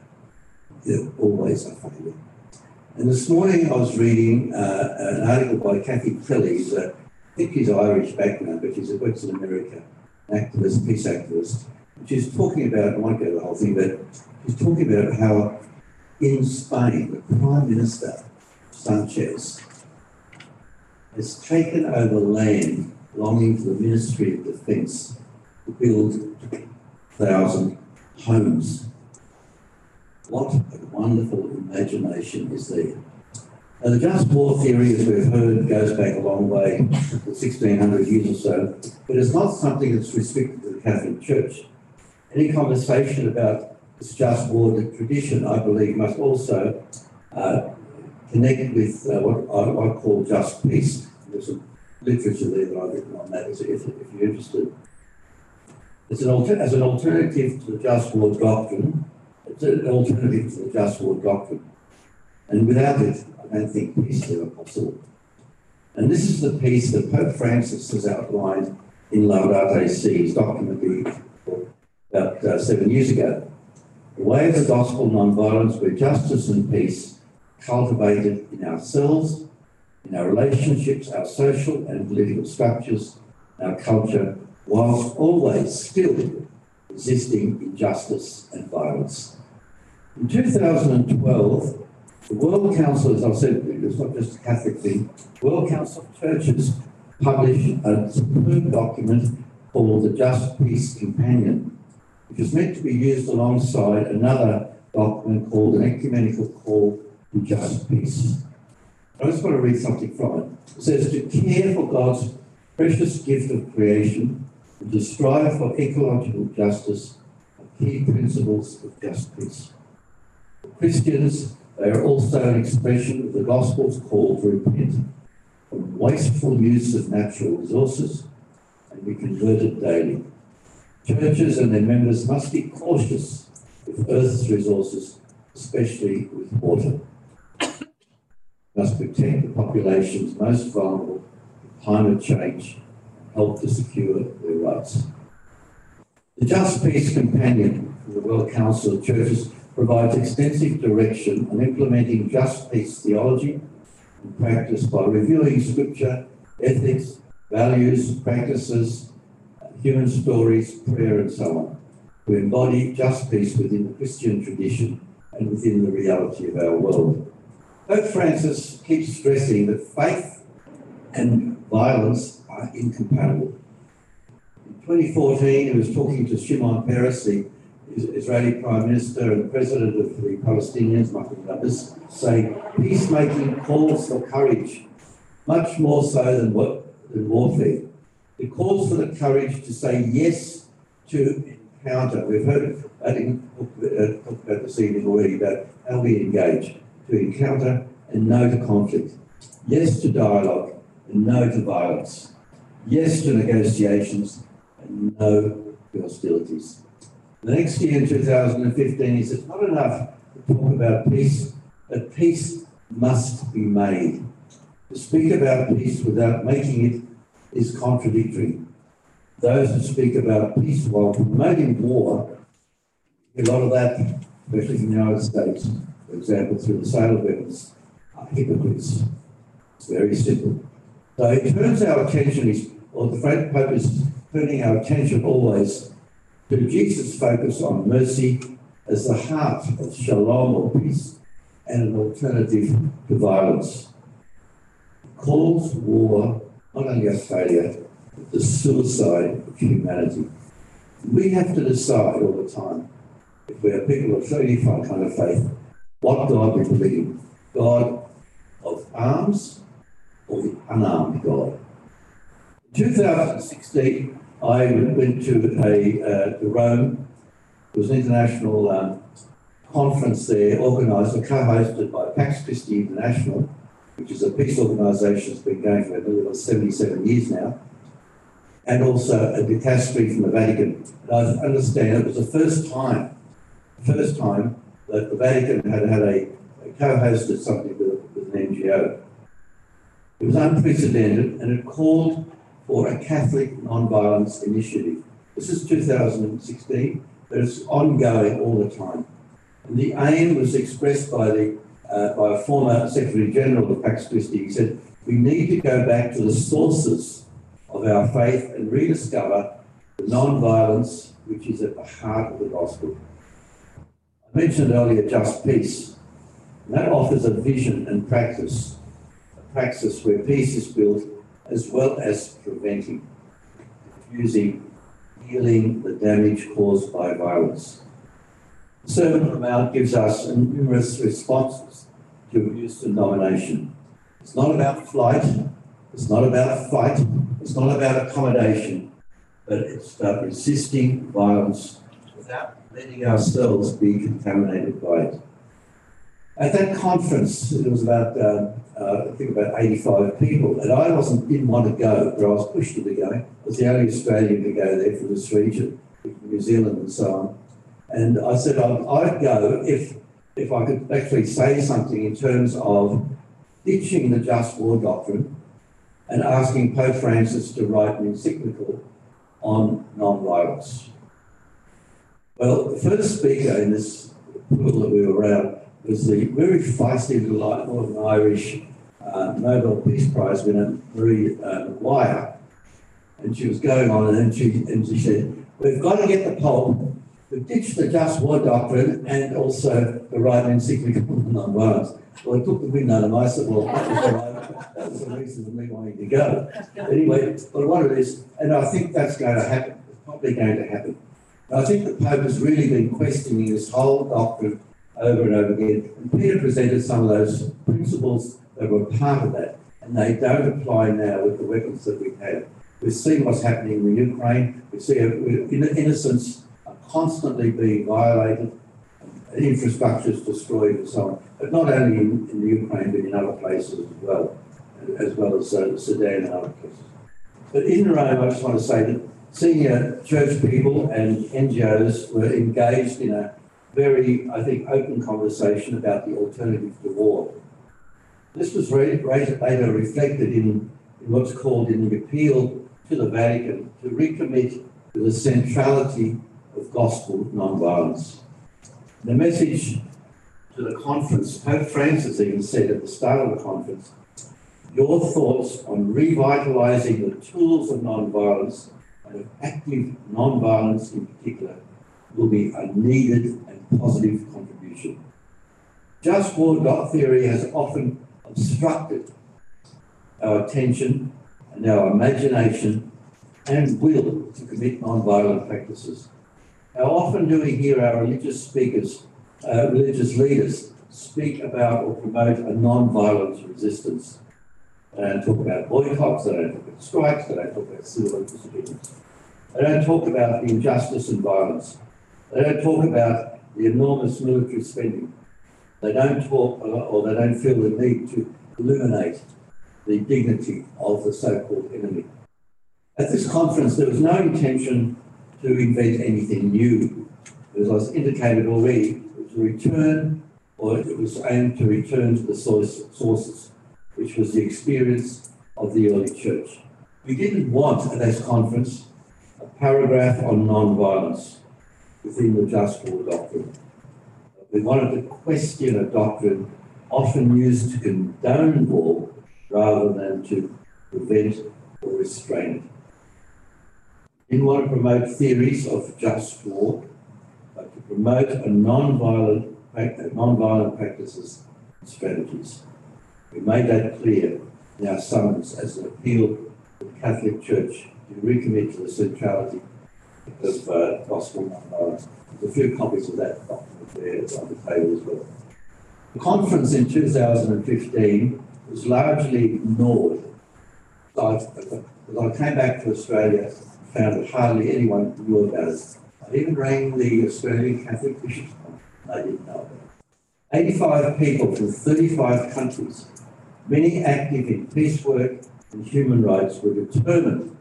They're always a failure. And this morning I was reading uh, an article by Kathy Kelly. I think she's Irish background, but she's works in America, an activist, peace activist. And she's talking about, I won't go the whole thing, but she's talking about how in Spain, the Prime Minister, Sanchez, has taken over land belonging to the Ministry of Defence to build two thousand homes. What a wonderful imagination is there. Now, the just war theory, as we've heard, goes back a long way, sixteen hundred years or so, but it's not something that's restricted to the Catholic Church. Any conversation about this just war tradition, I believe, must also uh, connect with uh, what I, I call just peace. There's some literature there that I've written on that, if, if you're interested. It's an alter, as an alternative to the just war doctrine, it's an alternative to the just war doctrine. And without it, I don't think peace is ever possible. And this is the peace that Pope Francis has outlined in Laudato Si's document about uh, seven years ago. The way of the gospel non-violence, where justice and peace cultivated in ourselves, in our relationships, our social and political structures, our culture, whilst always still resisting injustice and violence. In two thousand twelve, the World Council, as I said, it's not just a Catholic thing, World Council of Churches published a superb document called the Just Peace Companion, which was meant to be used alongside another document called an Ecumenical Call to Just Peace. I just want to read something from it. It says, to care for God's precious gift of creation and to strive for ecological justice are key principles of just peace. For Christians, they are also an expression of the gospel's call to repent from wasteful use of natural resources and be converted daily. Churches and their members must be cautious with Earth's resources, especially with water. Must protect the populations most vulnerable to climate change and help to secure their rights. The Just Peace Companion from the World Council of Churches provides extensive direction on implementing just peace theology and practice by reviewing scripture, ethics, values, practices, human stories, prayer, and so on, to embody just peace within the Christian tradition and within the reality of our world. Pope Francis keeps stressing that faith and violence are incompatible. In twenty fourteen, he was talking to Shimon Peres, the Israeli Prime Minister and President of the Palestinians, Mahmoud Abbas, saying, peacemaking calls for courage, much more so than, what, than warfare. It calls for the courage to say yes to encounter. We've heard, I think, uh, talked about this evening already about how we engage, to encounter and no to conflict. Yes to dialogue and no to violence. Yes to negotiations and no to hostilities. The next year, in two thousand fifteen, he said, it's not enough to talk about peace, but peace must be made. To speak about peace without making it is contradictory. Those who speak about peace while promoting war, a lot of that, especially in the United States, for example, through the sale of weapons, are hypocrites. It's very simple. So it turns our attention, or the great Pope is turning our attention always to Jesus' focus on mercy as the heart of shalom or peace and an alternative to violence. It calls war not only a failure, but the suicide of humanity. We have to decide all the time, if we are people of so unified kind of faith, what God we believe. God of arms or the unarmed God? In two thousand sixteen, I went to, a, uh, to Rome. There was an international um, conference there, organised or co-hosted by Pax Christi International, which is a peace organisation that's been going for about seventy-seven years now, and also a dicastery from the Vatican. And I understand it was the first time, first time that the Vatican had had a, a co-hosted something with, with an N G O. It was unprecedented, and it called for a Catholic non-violence initiative. This is two thousand sixteen, but it's ongoing all the time. And the aim was expressed by the Uh, by a former Secretary General of Pax Christi. He said, we need to go back to the sources of our faith and rediscover the non-violence which is at the heart of the gospel. I mentioned earlier just peace, and that offers a vision and practice, a practice where peace is built as well as preventing, using, healing the damage caused by violence. The Sermon on the Mount gives us numerous responses to abuse and domination. It's not about flight, it's not about fight, it's not about accommodation, but it's about resisting violence without letting ourselves be contaminated by it. At that conference, it was about, uh, uh, I think about eighty-five people, and I wasn't, didn't want to go, but I was pushed into going. I was the only Australian to go there from this region, New Zealand and so on. And I said I'd go if, if I could actually say something in terms of ditching the just war doctrine and asking Pope Francis to write an encyclical on non-violence. Well, the first speaker in this pool that we were around was the very feisty little Northern Irish uh, Nobel Peace Prize winner, Marie uh, Dwyer. And she was going on and she, and she said, we've got to get the Pope to ditch the just war doctrine and also the right encyclical on non-violence. Well, I took the wind out of my sail. Well, that was, right, that was the reason for me wanting to go. Anyway, but what it is, and I think that's going to happen. It's probably going to happen. And I think the Pope has really been questioning this whole doctrine over and over again. And Peter presented some of those principles They were part of that, and they don't apply now with the weapons that we have. We're seeing what's happening in Ukraine. We see innocents are constantly being violated, infrastructure is destroyed, and so on. But not only in, in Ukraine, but in other places as well, as well as uh, Sudan and other places. But in Rome, I just want to say that senior church people and N G Os were engaged in a very, I think, open conversation about the alternative to war. This was re- later reflected in, in what's called in the appeal to the Vatican to recommit to the centrality of gospel nonviolence. The message to the conference, Pope Francis even said at the start of the conference, your thoughts on revitalising the tools of nonviolence and of active nonviolence in particular will be a needed and positive contribution. Just war theory has often obstructed our attention and our imagination and will to commit nonviolent practices. How often do we hear our religious speakers, uh, religious leaders, speak about or promote a nonviolent resistance? They don't talk about boycotts, they don't talk about strikes, they don't talk about civil disobedience. They don't talk about the injustice and violence. They don't talk about the enormous military spending. They don't talk, or they don't feel the need to illuminate the dignity of the so-called enemy. At this conference, there was no intention to invent anything new. As I was indicated already, it was a return, or it was aimed to return to the source, sources, which was the experience of the early church. We didn't want at this conference a paragraph on non-violence within the just war doctrine. We wanted to question a doctrine often used to condone war rather than to prevent or restrain it. We didn't want to promote theories of just war, but to promote a non-violent, non-violent practices and strategies. We made that clear in our summons as an appeal to the Catholic Church to recommit to the centrality of uh, gospel nonviolence. There's a few copies of that document there on the table as well. The conference in two thousand fifteen was largely ignored. As I came back to Australia, I found that hardly anyone knew about it. I even rang the Australian Catholic Bishops' Conference. They didn't know about it. eighty-five people from thirty-five countries, many active in peace work and human rights, were determined,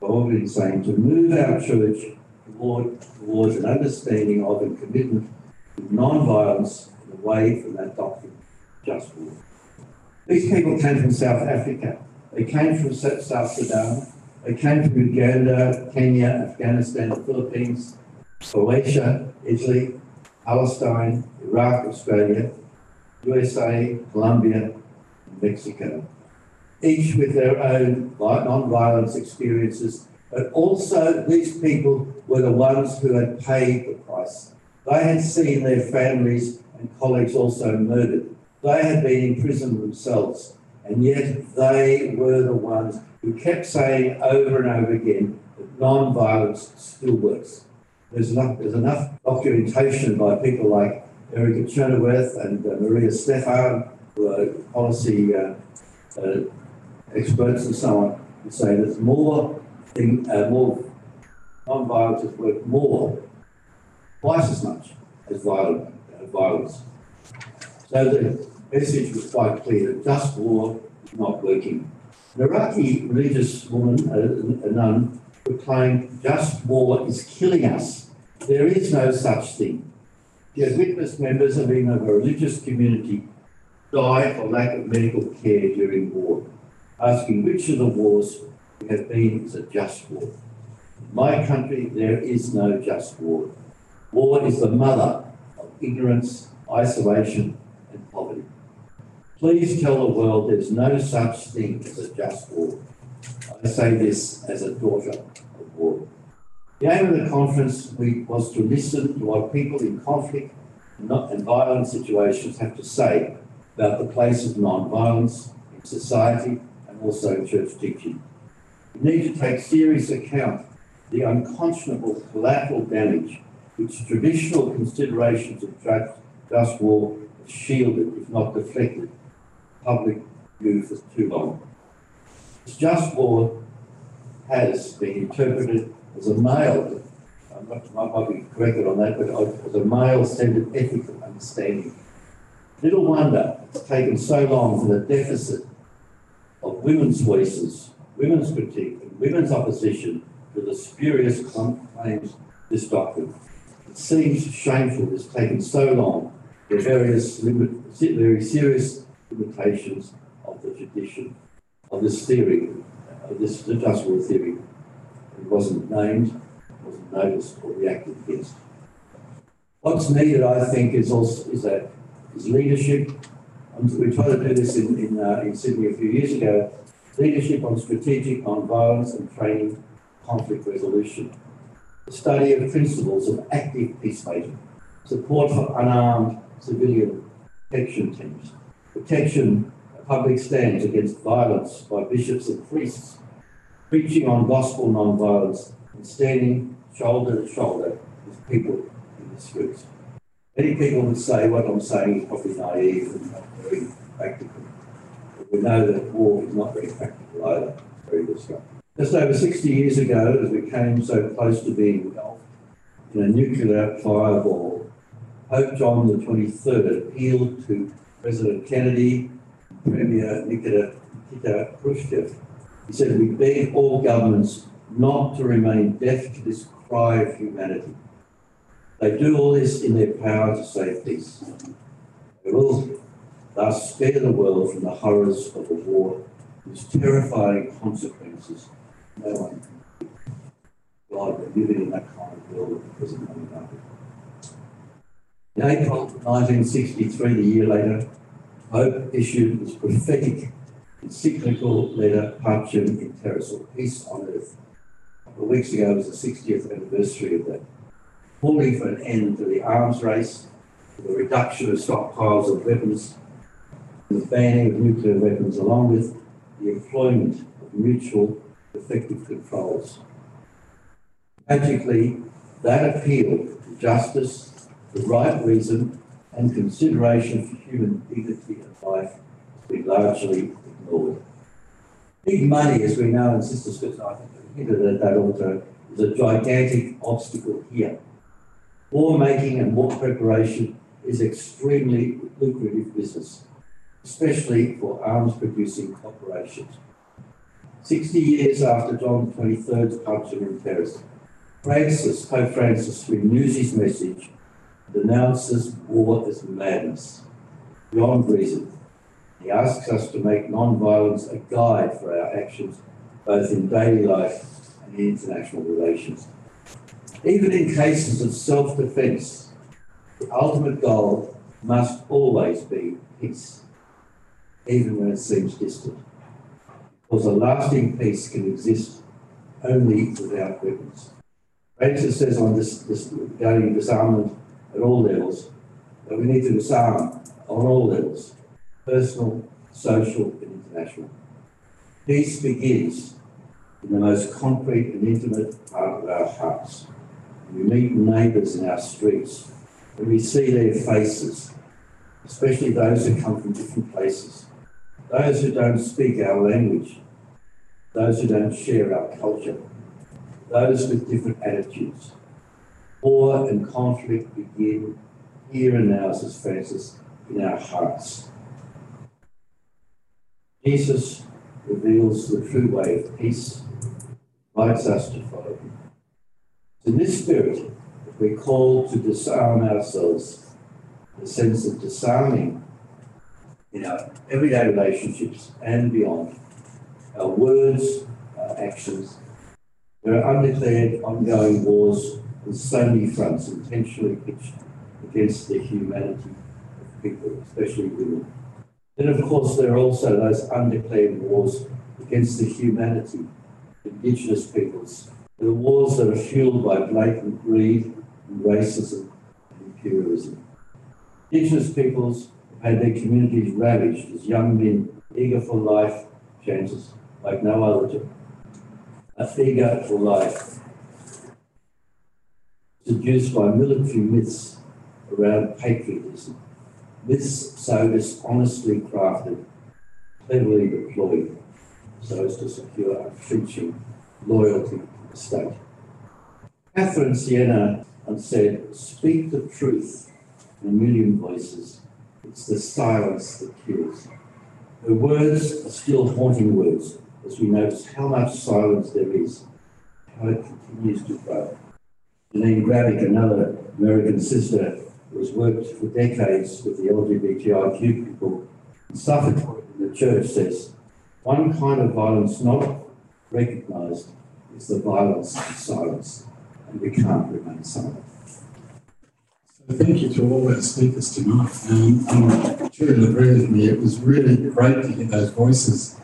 by what we've been saying, to move our church toward, towards an understanding of and commitment to non-violence and away from that doctrine of just war. These people came from South Africa, they came from South Sudan, they came from Uganda, Kenya, Afghanistan, the Philippines, Croatia, Italy, Palestine, Iraq, Australia, U S A, Colombia, and Mexico, each with their own non-violence experiences, but also these people were the ones who had paid the price. They had seen their families and colleagues also murdered. They had been imprisoned themselves, and yet they were the ones who kept saying over and over again that non-violence still works. There's enough, there's enough documentation by people like Erica Cherneworth and uh, Maria Stefan, who are policy uh, uh, experts and so on, who say there's more, thing, uh, more non-violence has worked more, twice as much as violent, uh, violence. So the message was quite clear that just war is not working. An Iraqi religious woman, a, a nun, proclaimed, just war is killing us. There is no such thing. She has witnessed members of even of a religious community die for lack of medical care during war, asking which of the wars we have been is a just war. In my country, there is no just war. War is the mother of ignorance, isolation, and poverty. Please tell the world there's no such thing as a just war. I say this as a daughter of war. The aim of the conference was to listen to what people in conflict and violent situations have to say about the place of non-violence in society and also in church teaching. We need to take serious account the unconscionable collateral damage which traditional considerations of just war have shielded, if not deflected, public view for too long. This just war has been interpreted as a male, I'm not, I might be corrected on that, but as a male-centered ethical understanding. Little wonder it's taken so long for the deficit of women's voices, women's critique, and women's opposition to the spurious claims of this doctrine. It seems shameful it's taken so long for various very serious limitations of the tradition, of this theory, of this industrial theory. It wasn't named, wasn't noticed, or reacted against. What's needed, I think, is also is a is leadership. We tried to do this in, in, uh, in Sydney a few years ago. Leadership on strategic, on violence and training, conflict resolution. The study of principles of active peacemaking. Support for unarmed civilian protection teams. Protection of public stands against violence by bishops and priests. Preaching on gospel non-violence and standing shoulder to shoulder with people in the streets. Many people would say what I'm saying is probably naive and not very practical. But we know that war is not very practical either, it's very destructive. Just over sixty years ago, as we came so close to being engulfed in a nuclear fireball, Pope John the twenty-third appealed to President Kennedy, Premier Nikita Khrushchev. He said, "We beg all governments not to remain deaf to this cry of humanity. They do all this in their power to save peace. They will thus spare the world from the horrors of a war whose terrifying consequences no one can do. God, we're living in that kind of world because of one another." In April nineteen sixty-three, the year later, Pope issued his prophetic encyclical letter Pacem in Terris, or Peace on Earth. A couple of weeks ago was the sixtieth anniversary of that. Calling for an end to the arms race, to the reduction of stockpiles of weapons, and the banning of nuclear weapons, along with the employment of mutual effective controls. Tragically, that appeal to justice, the right reason, and consideration for human dignity and life has been largely ignored. Big money, as we know, and Sister Scripture, I think we hinted at that also, is a gigantic obstacle here. War making and war preparation is extremely lucrative business, especially for arms-producing corporations. Sixty years after John the twenty-third's Pacem in Terris, Francis, Pope Francis, renews his message, denounces war as madness, beyond reason. He asks us to make non-violence a guide for our actions, both in daily life and in international relations. Even in cases of self-defense, the ultimate goal must always be peace, even when it seems distant, because a lasting peace can exist only without weapons. Francis says on this, this regarding disarmament at all levels, that we need to disarm on all levels, personal, social, and international. Peace begins in the most concrete and intimate part of our hearts. We meet neighbours in our streets, and we see their faces, especially those who come from different places, those who don't speak our language, those who don't share our culture, those with different attitudes. War and conflict begin here and now, says Francis, in our hearts. Jesus reveals the true way of peace, invites us to follow him. In this spirit, we're called to disarm ourselves, the sense of disarming in our everyday relationships and beyond, our words, our actions. There are undeclared ongoing wars on so many fronts intentionally pitched against the humanity of people, especially women. Then, of course, there are also those undeclared wars against the humanity of Indigenous peoples. There are wars that are fueled by blatant greed and racism and imperialism. Indigenous peoples have had their communities ravaged as young men eager for life chances like no other, eager for life, seduced by military myths around patriotism, myths so dishonestly crafted cleanly deployed so as to secure unflinching loyalty to the state. Catherine Siena said, "Speak the truth in a million voices. It's the silence that kills." Her words are still haunting words as we notice how much silence there is, how it continues to grow. Janine Gravick, another American sister, who's worked for decades with the L G B T I Q people and suffered for it in the church, says, "One kind of violence not recognised is the violence of silence, and we can't remain silent." So thank you to all our speakers tonight, and I'm sure you'll agree with me, it was really great to hear those voices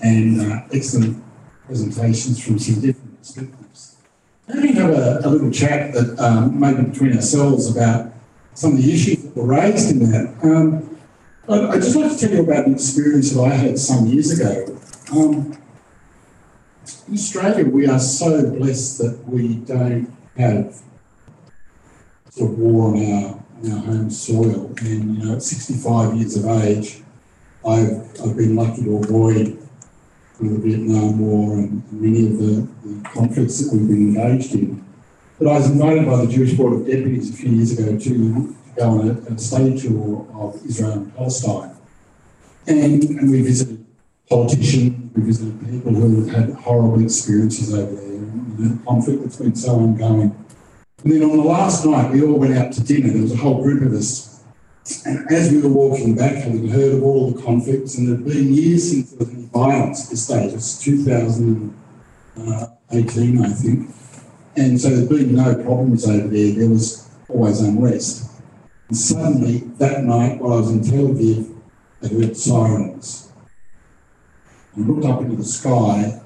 and uh, excellent presentations from some different perspectives. Let me have a, a little chat that um, maybe between ourselves about some of the issues that were raised in that. Um, I'd, I'd just like to tell you about an experience that I had some years ago. Um, in Australia, we are so blessed that we don't have sort of war on our, on our home soil. And, you know, at sixty-five years of age, I've, I've been lucky to avoid the Vietnam War and many of the, the conflicts that we've been engaged in. But I was invited by the Jewish Board of Deputies a few years ago to, to go on a, a study tour of Israel and Palestine. And, and we visited politicians, we visited people who have had horrible experiences over there, and the conflict that's been so ongoing. And then on the last night, we all went out to dinner. There was a whole group of us. And as we were walking back, having heard of all the conflicts, and it had been years since there was any violence at this stage. It's two thousand eighteen, I think. And so there'd been no problems over there, there was always unrest. And suddenly, that night, while I was in Tel Aviv, I heard sirens. I looked up into the sky,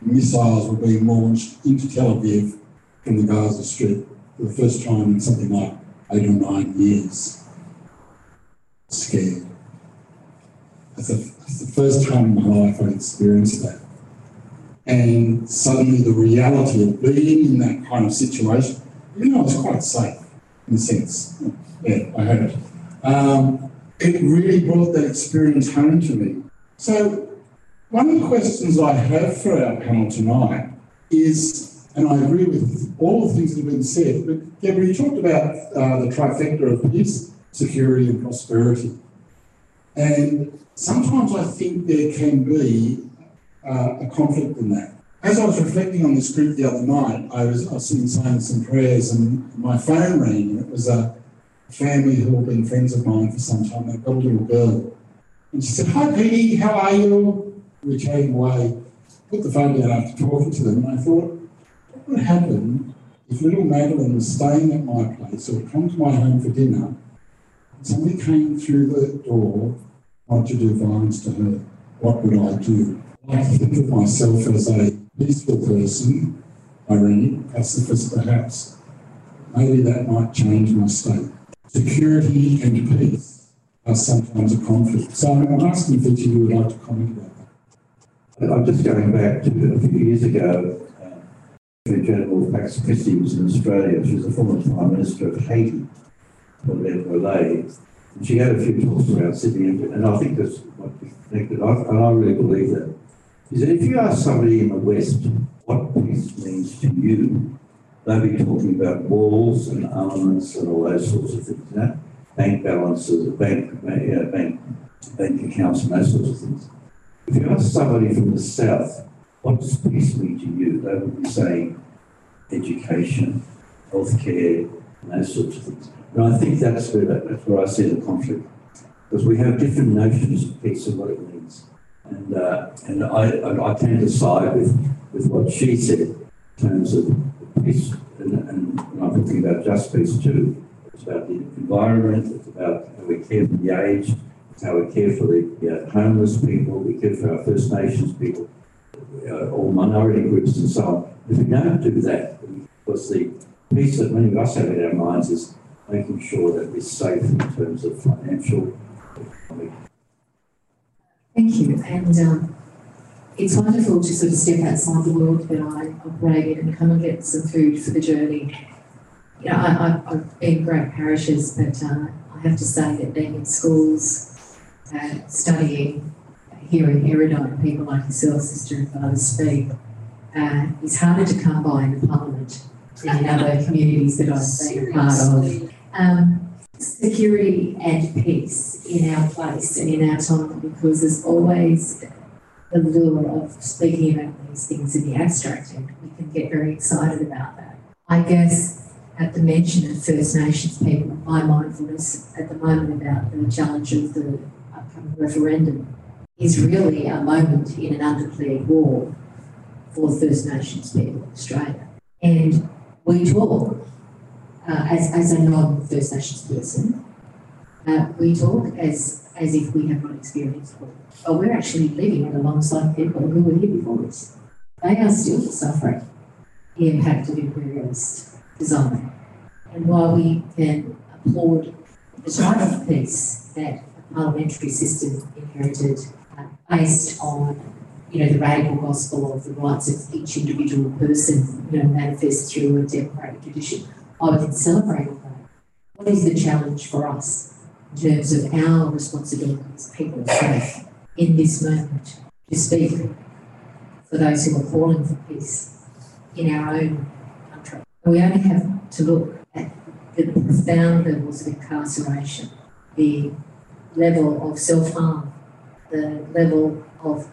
missiles were being launched into Tel Aviv from the Gaza Strip for the first time in something like eight or nine years. Scared. That's the, that's the first time in my life I experienced that. And suddenly the reality of being in that kind of situation, you know, I was quite safe in a sense. Yeah, I heard it. Um, it really brought that experience home to me. So one of the questions I have for our panel tonight is, and I agree with all the things that have been said, but Deborah, you talked about uh, the trifecta of peace, security and prosperity. And sometimes I think there can be Uh, a conflict in that. As I was reflecting on this group the other night, I was, I was sitting saying some prayers and my phone rang, and it was a family who had been friends of mine for some time. They've got a little girl. And she said, "Hi Peggy, how are you?" We came away, put the phone down after talking to them, and I thought, what would happen if little Madeline was staying at my place or come to my home for dinner and somebody came through the door not to do violence to her? What would I do? I think of myself as a peaceful person, ironic, pacifist perhaps. Maybe that might change my state. Security and peace are sometimes a conflict. So I'm asking if you would like to comment about that. I'm just going back to a few years ago, Secretary General Pax Christie was in Australia. She was the former Prime Minister of Haiti, Pauline Boulay. She had a few talks around Sydney, and I think this might be connected, and I really believe that. Is that if you ask somebody in the West what peace means to you, they'll be talking about walls and armaments and all those sorts of things, you know? Bank balances, bank, uh, bank, bank accounts and those sorts of things. If you ask somebody from the South, what does peace mean to you, they would be saying education, healthcare, and those sorts of things. And I think that's where, that, that's where I see the conflict, because we have different notions of peace and what it means. And, uh, and I, I tend to side with, with what she said in terms of peace, and, and I'm thinking about just peace too. It's about the environment, it's about how we care for the aged, it's how we care for the you know, homeless people, we care for our First Nations people, uh, all minority groups and so on. If we don't do that, because the peace that many of us have in our minds is making sure that we're safe in terms of financial economic. Thank you, and um, it's wonderful to sort of step outside the world that I operate in and come and get some food for the journey. You know, I, I, I've been great parishes, but uh, I have to say that being in schools, uh, studying hearing erudite people like yourself, Sister and Father, speak uh, is harder to come by in the Parliament than in other communities that I've been a part of. Um, security and peace in our place and in our time, because there's always the lure of speaking about these things in the abstract, and we can get very excited about that. I guess at the mention of First Nations people, my mindfulness at the moment about the challenge of the upcoming referendum is really a moment in an undeclared war for First Nations people in Australia. And we talk, uh, as, as a non-First Nations person, uh, we talk as, as if we have not experienced war. But we're actually living it alongside people who were here before us. They are still suffering the impact of imperialist design. And while we can applaud the type of peace that the parliamentary system inherited, uh, based on you know, the radical gospel of the rights of each individual person, you know, manifests through a democratic tradition, I would then celebrate all that. What is the challenge for us in terms of our responsibility as people of faith in this moment to speak for those who are calling for peace in our own country? We only have to look at the profound levels of incarceration, the level of self-harm, the level of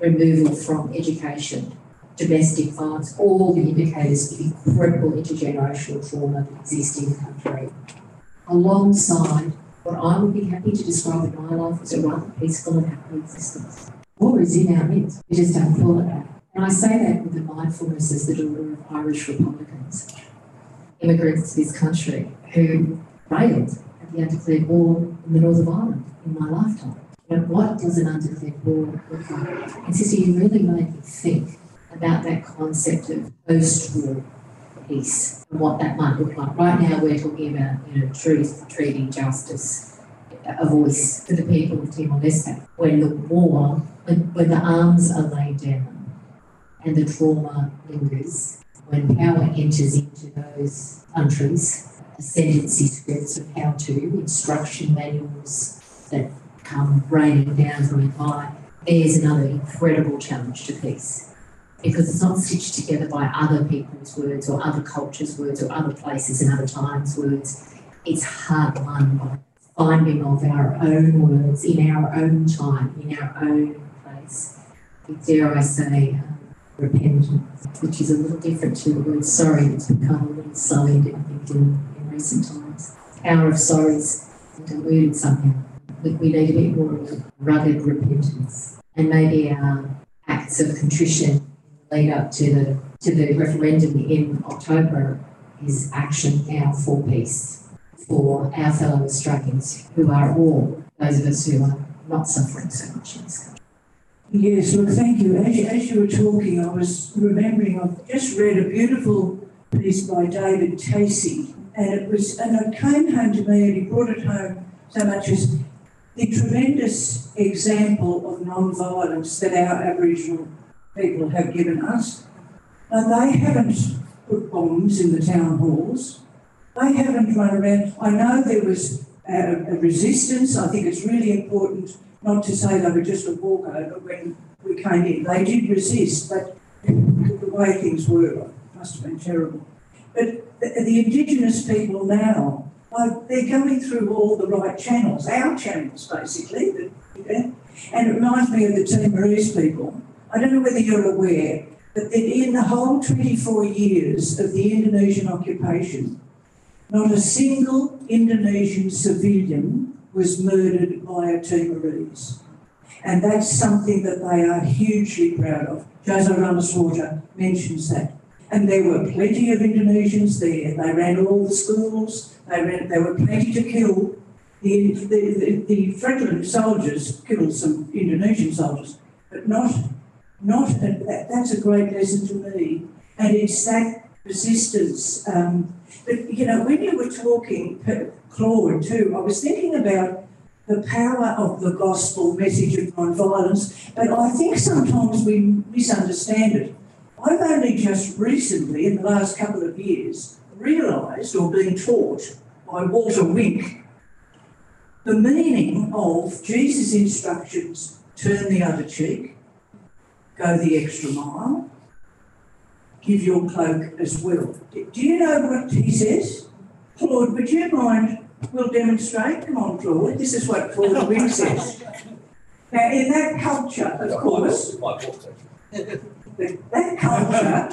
removal from education, domestic violence, all the indicators of incredible intergenerational trauma that exist in the country, alongside what I would be happy to describe in my life as a rather peaceful and happy existence. War is in our midst, we just don't call it that. And I say that with the mindfulness as the daughter of Irish Republicans, immigrants to this country who railed at the undeclared war in the north of Ireland in my lifetime. And what does an undeclared war look like? And Sister, you really made me think about that concept of post-war peace and what that might look like. Right now we're talking about, you know, truth, treaty, justice, a voice for the people of Timor-Leste. When the war, when, when the arms are laid down and the trauma lingers, when power enters into those countries, ascendancy scripts of how to, instruction manuals that come raining down from high, there's another incredible challenge to peace, because it's not stitched together by other people's words or other cultures' words or other places and other times' words. It's hard-won by finding of our own words in our own time, in our own place. Dare I say, um, repentance, which is a little different to the word sorry that's become a little sullied, I think, in, in recent times. Hour of sorries diluted somehow. We need a bit more of rugged repentance, and maybe our acts of contrition lead up to the to the referendum in October is action now for peace for our fellow Australians, who are all those of us who are not suffering so much in this country. Yes, look, thank you. As you, as you were talking, I was remembering I've just read a beautiful piece by David Tacey, and it was and it came home to me, and he brought it home so much as the tremendous example of non-violence that our Aboriginal people have given us. Now, they haven't put bombs in the town halls. They haven't run around. I know there was a, a resistance. I think it's really important not to say they were just a walkover when we came in. They did resist, but the way things were must have been terrible. But the, the Indigenous people now, well, they're going through all the right channels, our channels basically. But, yeah. And it reminds me of the Timorese people. I don't know whether you're aware, but that in the whole twenty-four years of the Indonesian occupation, not a single Indonesian civilian was murdered by a Timorese. And that's something that they are hugely proud of. Jose Ramaswamy mentions that. And there were plenty of Indonesians there. They ran all the schools. They ran. There were plenty to kill. The the, the, the Franklin soldiers killed some Indonesian soldiers, but not not. A, that's a great lesson to me. And it's that resistance. Um, but you know, when you were talking, Claude, too, I was thinking about the power of the gospel message of non-violence. But I think sometimes we misunderstand it. I've only just recently, in the last couple of years, realised or been taught by Walter Wink the meaning of Jesus' instructions turn the other cheek, go the extra mile, give your cloak as well. Do you know what he says? Claude, would you mind? We'll demonstrate. Come on, Claude. This is what Claude Wynne says. Now, in that culture, of course, that culture,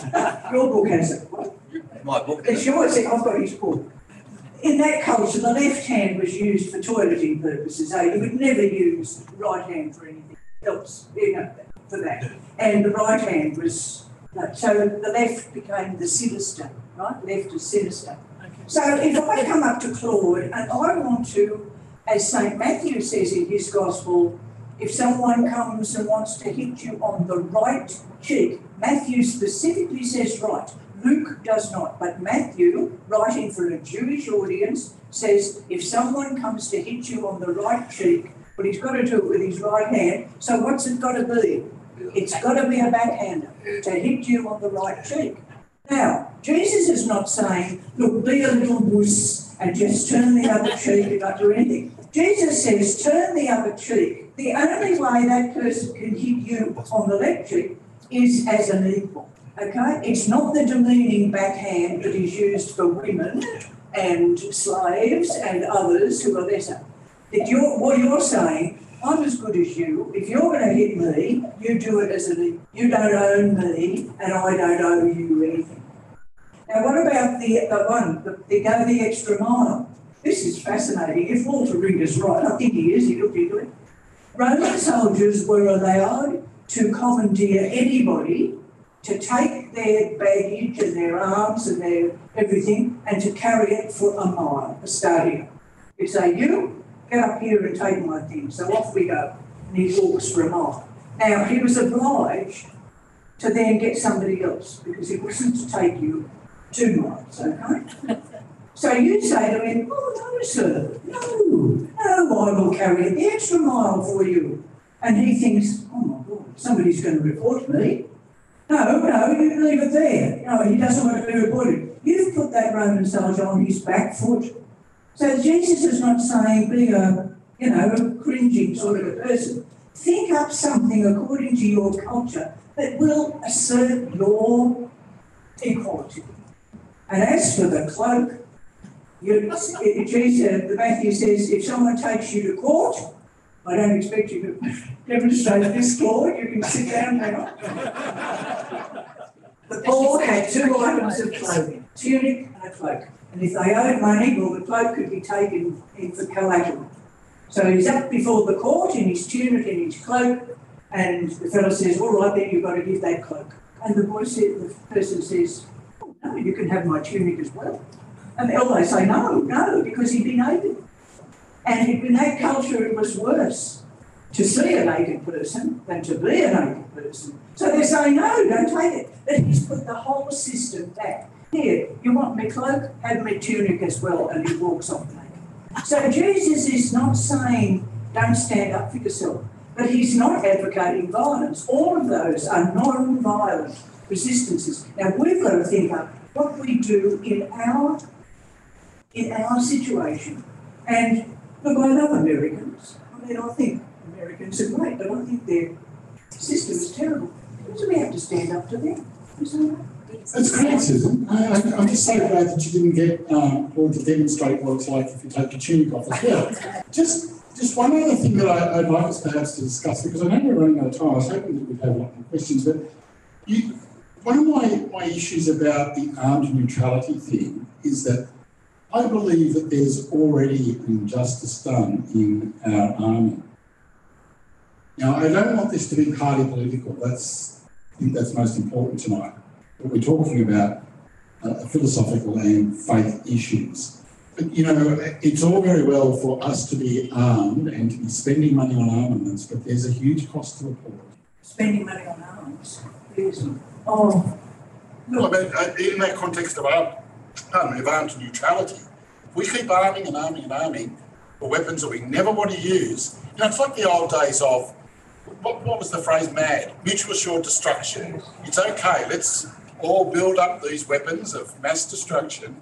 your book has it. What? My book. It's yours. I've got his book. In that culture, the left hand was used for toileting purposes. So you would never use the right hand for anything else, you know, for that. And the right hand was, no, so the left became the sinister, right? Left is sinister. Okay. So if I come up to Claude and I want to, as Saint Matthew says in his gospel, if someone comes and wants to hit you on the right cheek, Matthew specifically says right. Luke does not, but Matthew, writing for a Jewish audience, says if someone comes to hit you on the right cheek, but he's got to do it with his right hand, so what's it got to be? It's got to be a backhander to hit you on the right cheek. Now, Jesus is not saying, look, be a little wuss and just turn the other cheek and not do anything. Jesus says, turn the other cheek. The only way that person can hit you on the left cheek is as an equal. Okay, it's not the demeaning backhand that is used for women and slaves and others who are lesser. That you're, what you're saying, I'm as good as you. If you're going to hit me, you do it as an equal. You don't own me, and I don't owe you anything. Now, what about the, the one, the, the go the extra mile? This is fascinating. If Walter Ringer's right, I think he is. He looked into it. Roman soldiers were allowed to commandeer anybody to take their baggage and their arms and their everything and to carry it for a mile, a stadium. You say, you, get up here and take my things. So off we go. And he walks for a mile. Now, he was obliged to then get somebody else because he wasn't to take you two miles, okay? So you say to him, oh, no, sir, no, no, I will carry it the extra mile for you. And he thinks, oh, my God, somebody's going to report me. No, no, you leave it there. No, he doesn't want to be reported. You've put that Roman soldier on his back foot. So Jesus is not saying be a, you know, a cringing sort of a person. Think up something according to your culture that will assert your equality. And as for the cloak, you, Jesus, Matthew says, if someone takes you to court, I don't expect you to demonstrate this law. You can sit down now. The poor had two items of clothing, a tunic and a cloak. And if they owed money, well, the cloak could be taken in for collateral. So he's up before the court in his tunic and his cloak, and the fellow says, all right, then you've got to give that cloak. And the boy said, the person says, oh, no, you can have my tunic as well. And they say, no, no, because he'd been naked. And in that culture, it was worse to see a naked person than to be a naked person. So they're saying, no, don't take it. But he's put the whole system back. Here, you want me cloak? Have me tunic as well. And he walks off naked. So Jesus is not saying, don't stand up for yourself. But he's not advocating violence. All of those are non-violent resistances. Now, we've got to think about what we do in our, in our situation. And look, I love Americans. I mean, I think Americans are great, but I think their system is terrible. So we have to stand up to them. It's great, Susan. I, I, I'm just so glad that you didn't get um, all to demonstrate what it's like if you take a tunic off as well. just, just one other thing that I, I'd like us perhaps to discuss, because I know we're running out of time. I was hoping that we'd have a lot more questions, but you, one of my, my issues about the armed neutrality thing is that I believe that there's already injustice done in our army. Now, I don't want this to be party political. That's, I think that's most important tonight. But we're talking about uh, philosophical and faith issues. But, you know, it's all very well for us to be armed and to be spending money on armaments, but there's a huge cost to the poor. Spending money on armaments? Oh. No, but in that context of arms, Um, of armed neutrality. If we keep arming and arming and arming for weapons that we never want to use, you know, it's like the old days of, what, what was the phrase, MAD? Mutual assured destruction. It's okay, let's all build up these weapons of mass destruction,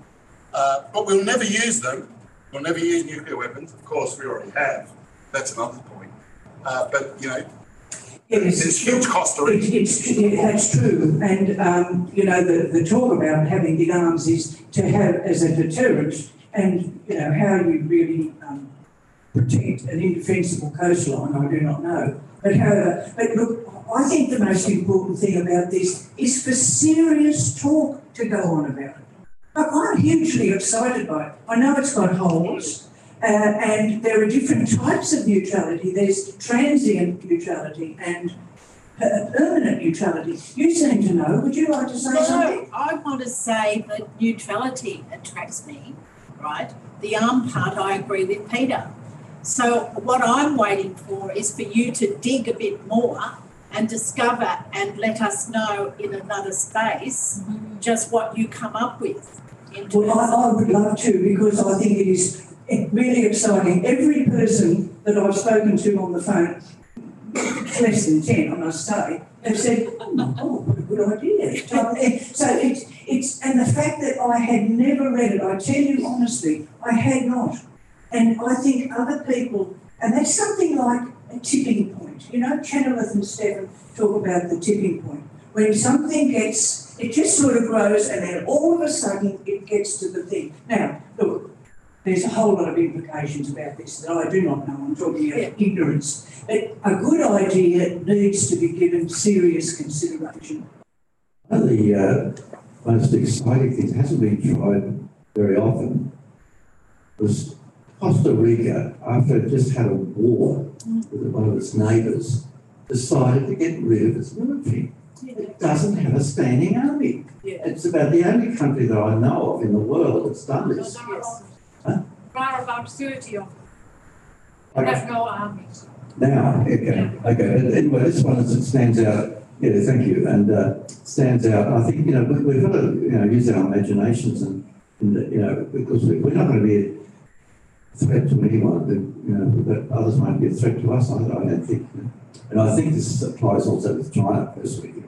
uh, but we'll never use them. We'll never use nuclear weapons. Of course, we already have. That's another point. Uh, but, you know, Yes, it's huge cost to reach. It's, it's, yeah, that's true. And, um, you know, the, the talk about having the arms is to have as a deterrent and, you know, how you really um, protect an indefensible coastline, I do not know. But, however, but look, I think the most important thing about this is for serious talk to go on about it. Like, I'm hugely excited by it. I know it's got holes. Uh, and there are different types of neutrality. There's transient neutrality and uh, permanent neutrality. You seem to know. Would you like to say no, something? I want to say that neutrality attracts me, right? The arm part, I agree with Peter. So what I'm waiting for is for you to dig a bit more and discover and let us know in another space mm-hmm. just what you come up with. Well, I, I would love to, because I think it is... It's really exciting. Every person that I've spoken to on the phone, less than ten, I must say, have said, "Oh, what a good idea!" So it's it's and the fact that I had never read it, I tell you honestly, I had not, and I think other people, and that's something like a tipping point. You know, Chenoweth and Stephen talk about the tipping point when something gets, it just sort of grows, and then all of a sudden it gets to the thing. Now, look. There's a whole lot of implications about this that I do not know. I'm talking about yeah. ignorance. But a good idea needs to be given serious consideration. One of the uh, most exciting things hasn't been tried very often was Costa Rica, after it just had a war mm. with one of its neighbours, decided to get rid of its military. Yeah. It doesn't have a standing army. Yeah. It's about the only country that I know of in the world that's done this. Yes. Huh? There are about thirty of them. Okay. There's no army. Now, okay, okay. Anyway, this one is, it stands out. Yeah, thank you. And uh, stands out. I think you know we, we've got to you know use our imaginations and, and you know because we, we're not going to be a threat to anyone. That, you know, that others might be a threat to us. I, I don't think. You know. And I think this applies also with China personally.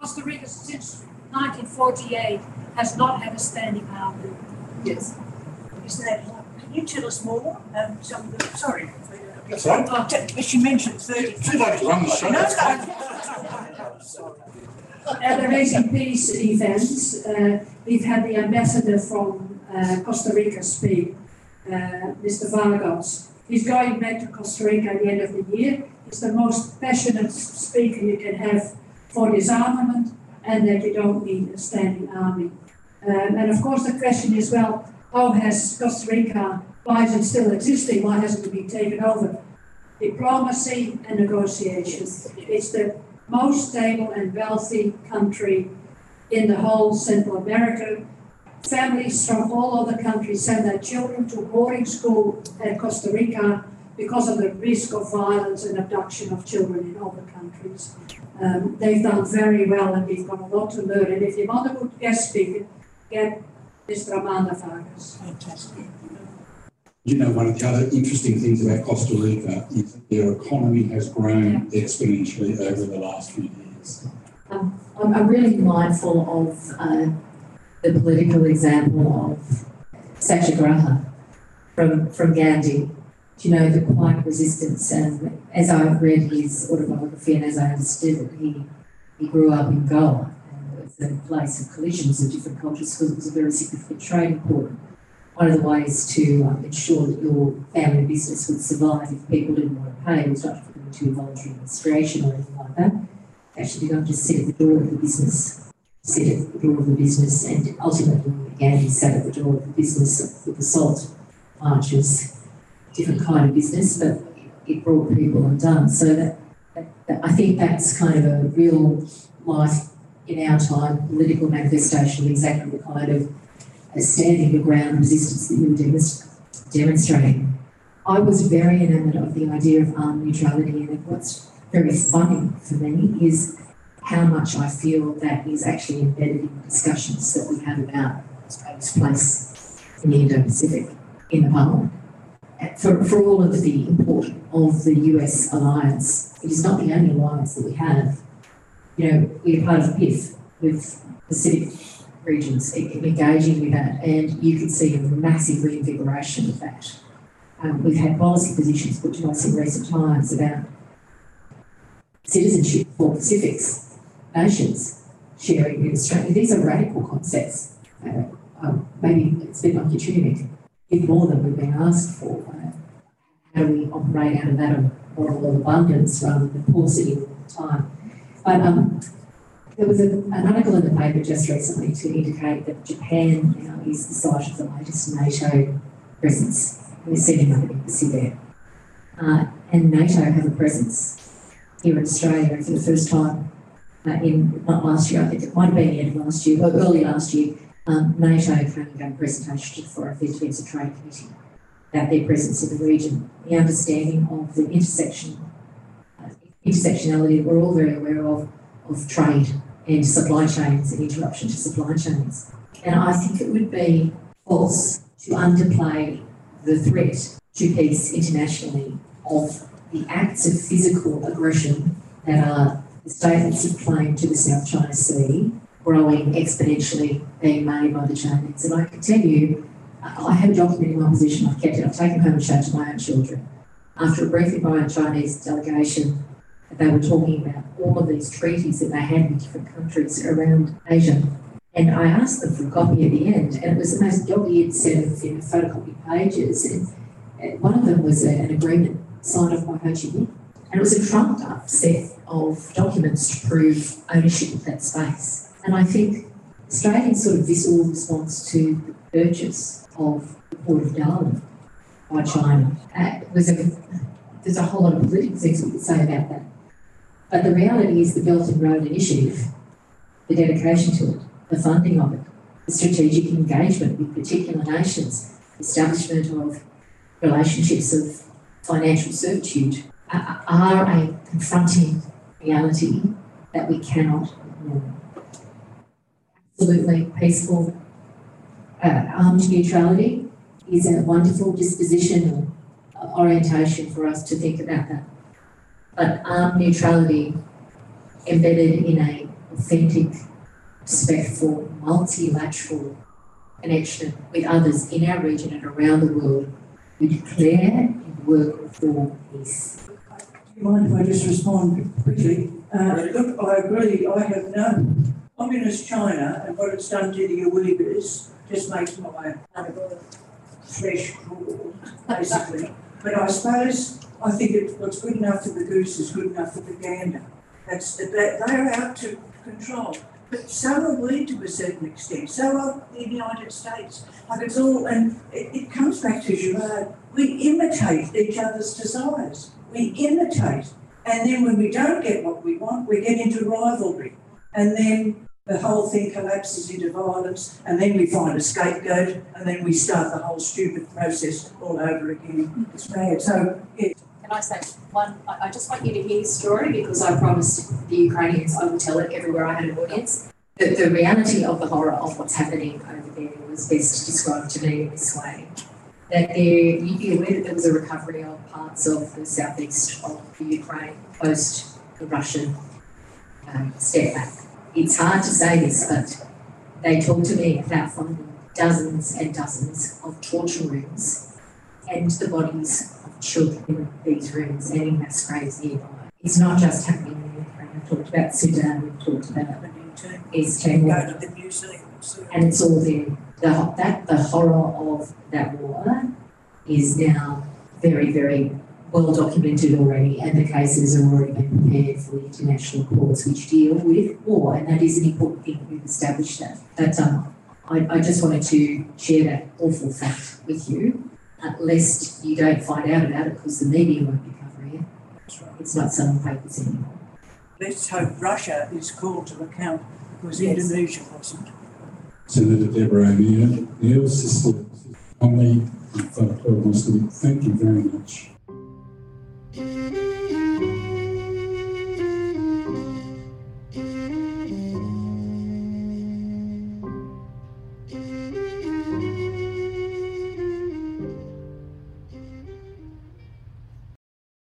Costa Rica since nineteen forty-eight has not had a standing army. Yes. Isn't that right? Can you tell us more? Um, some of the, sorry. That's right. Oh, she mentioned thirty. Too late to run the show. At the Race and Peace events, uh, we've had the ambassador from uh, Costa Rica speak, uh, Mister Vargas. He's going back to Costa Rica at the end of the year. He's the most passionate speaker you can have for disarmament and that you don't need a standing army. Um, and of course the question is, well, how has Costa Rica, why is it still existing? Why hasn't it been taken over? Diplomacy and negotiations. It's the most stable and wealthy country in the whole Central America. Families from all other countries send their children to boarding school at Costa Rica because of the risk of violence and abduction of children in other countries. Um, they've done very well and we've got a lot to learn. And if you want a good guest speaker, get Mister Amanda Vargas. Fantastic. You know, one of the other interesting things about Costa Rica is that their economy has grown yeah. exponentially over the last few years. Um, I'm really mindful of uh, the political example of Satyagraha from, from Gandhi. You know, the quiet resistance, and as I've read his autobiography and as I understood it, he, he grew up in Goa. The place of collisions of different cultures because it was a very significant trading port. One of the ways to um, ensure that your family business would survive if people didn't want to pay was not to put them into voluntary administration or anything like that. Actually, you don't just sit at the door of the business, sit at the door of the business, and ultimately, Gandhi sat at the door of the business with the salt marches, different kind of business, but it brought people undone. So that, that, that I think that's kind of a real life. In our time, political manifestation, exactly the kind of uh, standing the ground resistance that you were demonst demonstrating. I was very enamoured of the idea of armed neutrality, and what's very funny for me is how much I feel that is actually embedded in the discussions that we have about Australia's place in the Indo-Pacific in the Parliament. For, for all of the import of the U S alliance, it is not the only alliance that we have. You know, we're part of P I F with Pacific regions, engaging with that, and you can see a massive reinvigoration of that. Um, we've had policy positions put to us in recent times about citizenship for Pacific nations sharing with Australia. These are radical concepts. Uh, um, maybe it's been opportunity if more than we've been asked for. Uh, how do we operate out of that moral of abundance rather than paucity all the time? But um, there was a, an article in the paper just recently to indicate that Japan now is the site of the latest NATO presence. We're sitting under the embassy there. Uh, and NATO have a presence here in Australia for the first time uh, in, not last year, I think it might have been the end of last year, but early last year, um, NATO came and gave a presentation for a Defence Trade Committee about their presence in the region, the understanding of the intersection, uh, intersectionality that we're all very aware of, of trade and supply chains and interruption to supply chains. And I think it would be false to underplay the threat to peace internationally of the acts of physical aggression that are the statements of claim to the South China Sea growing exponentially being made by the Chinese. And I can tell you, I have a document in my position, I've kept it, I've taken home and showed to my own children. After a briefing by a Chinese delegation, they were talking about all of these treaties that they had with different countries around Asia. And I asked them for a copy at the end, and it was the most dog-eared set of you know, photocopy pages. And, and one of them was a, an agreement signed off by Ho Chi Minh, and it was a trumped-up set of documents to prove ownership of that space. And I think Australians sort of visceral response to the purchase of the port of Darwin by China uh, was a there's a whole lot of political things we could say about that. But the reality is the Belt and Road Initiative, the dedication to it, the funding of it, the strategic engagement with particular nations, establishment of relationships of financial servitude are a confronting reality that we cannot ignore. Absolutely peaceful uh, armed neutrality is a wonderful dispositional orientation for us to think about that. But armed neutrality embedded in a authentic, respectful, multilateral connection with others in our region and around the world who declare and work for peace. Do you mind if I just respond quickly? Uh, look, I agree. I have known communist China and what it's done to the Uyghurs just makes my flesh crawl, basically. But I suppose I think it, what's good enough for the goose is good enough for the gander. That's the, they're out to control. But so are we to a certain extent. So are the United States. Like it's all, and it, it comes back to Girard. We imitate each other's desires. We imitate, and then when we don't get what we want, we get into rivalry, and then the whole thing collapses into violence, and then we find a scapegoat, and then we start the whole stupid process all over again. It's bad. So yeah. I say one, I just want you to hear this story because I promised the Ukrainians I would tell it everywhere I had an audience. That the reality of the horror of what's happening over there was best described to me in this way. That there, you'd be aware that there was a recovery of parts of the southeast of the Ukraine post the Russian um, step back. It's hard to say this, but they talked to me about finding dozens and dozens of torture rooms and the bodies children in these rooms and in mass graves nearby. It's not just happening in Ukraine. We've talked about Sudan, we've talked about East Timor, and it's all there. The, that, the horror of that war is now very, very well documented already, and the cases are already being prepared for the international courts which deal with war, and that is an important thing. We've established that. But um, I, I just wanted to share that awful fact with you. Unless you don't find out about it because the media won't be covering it. That's right. It's not selling papers anymore. Let's hope Russia is called to account because yes. Indonesia wasn't. Senator Deborah O'Neill, your sister, Claude Mostowik, thank you very much.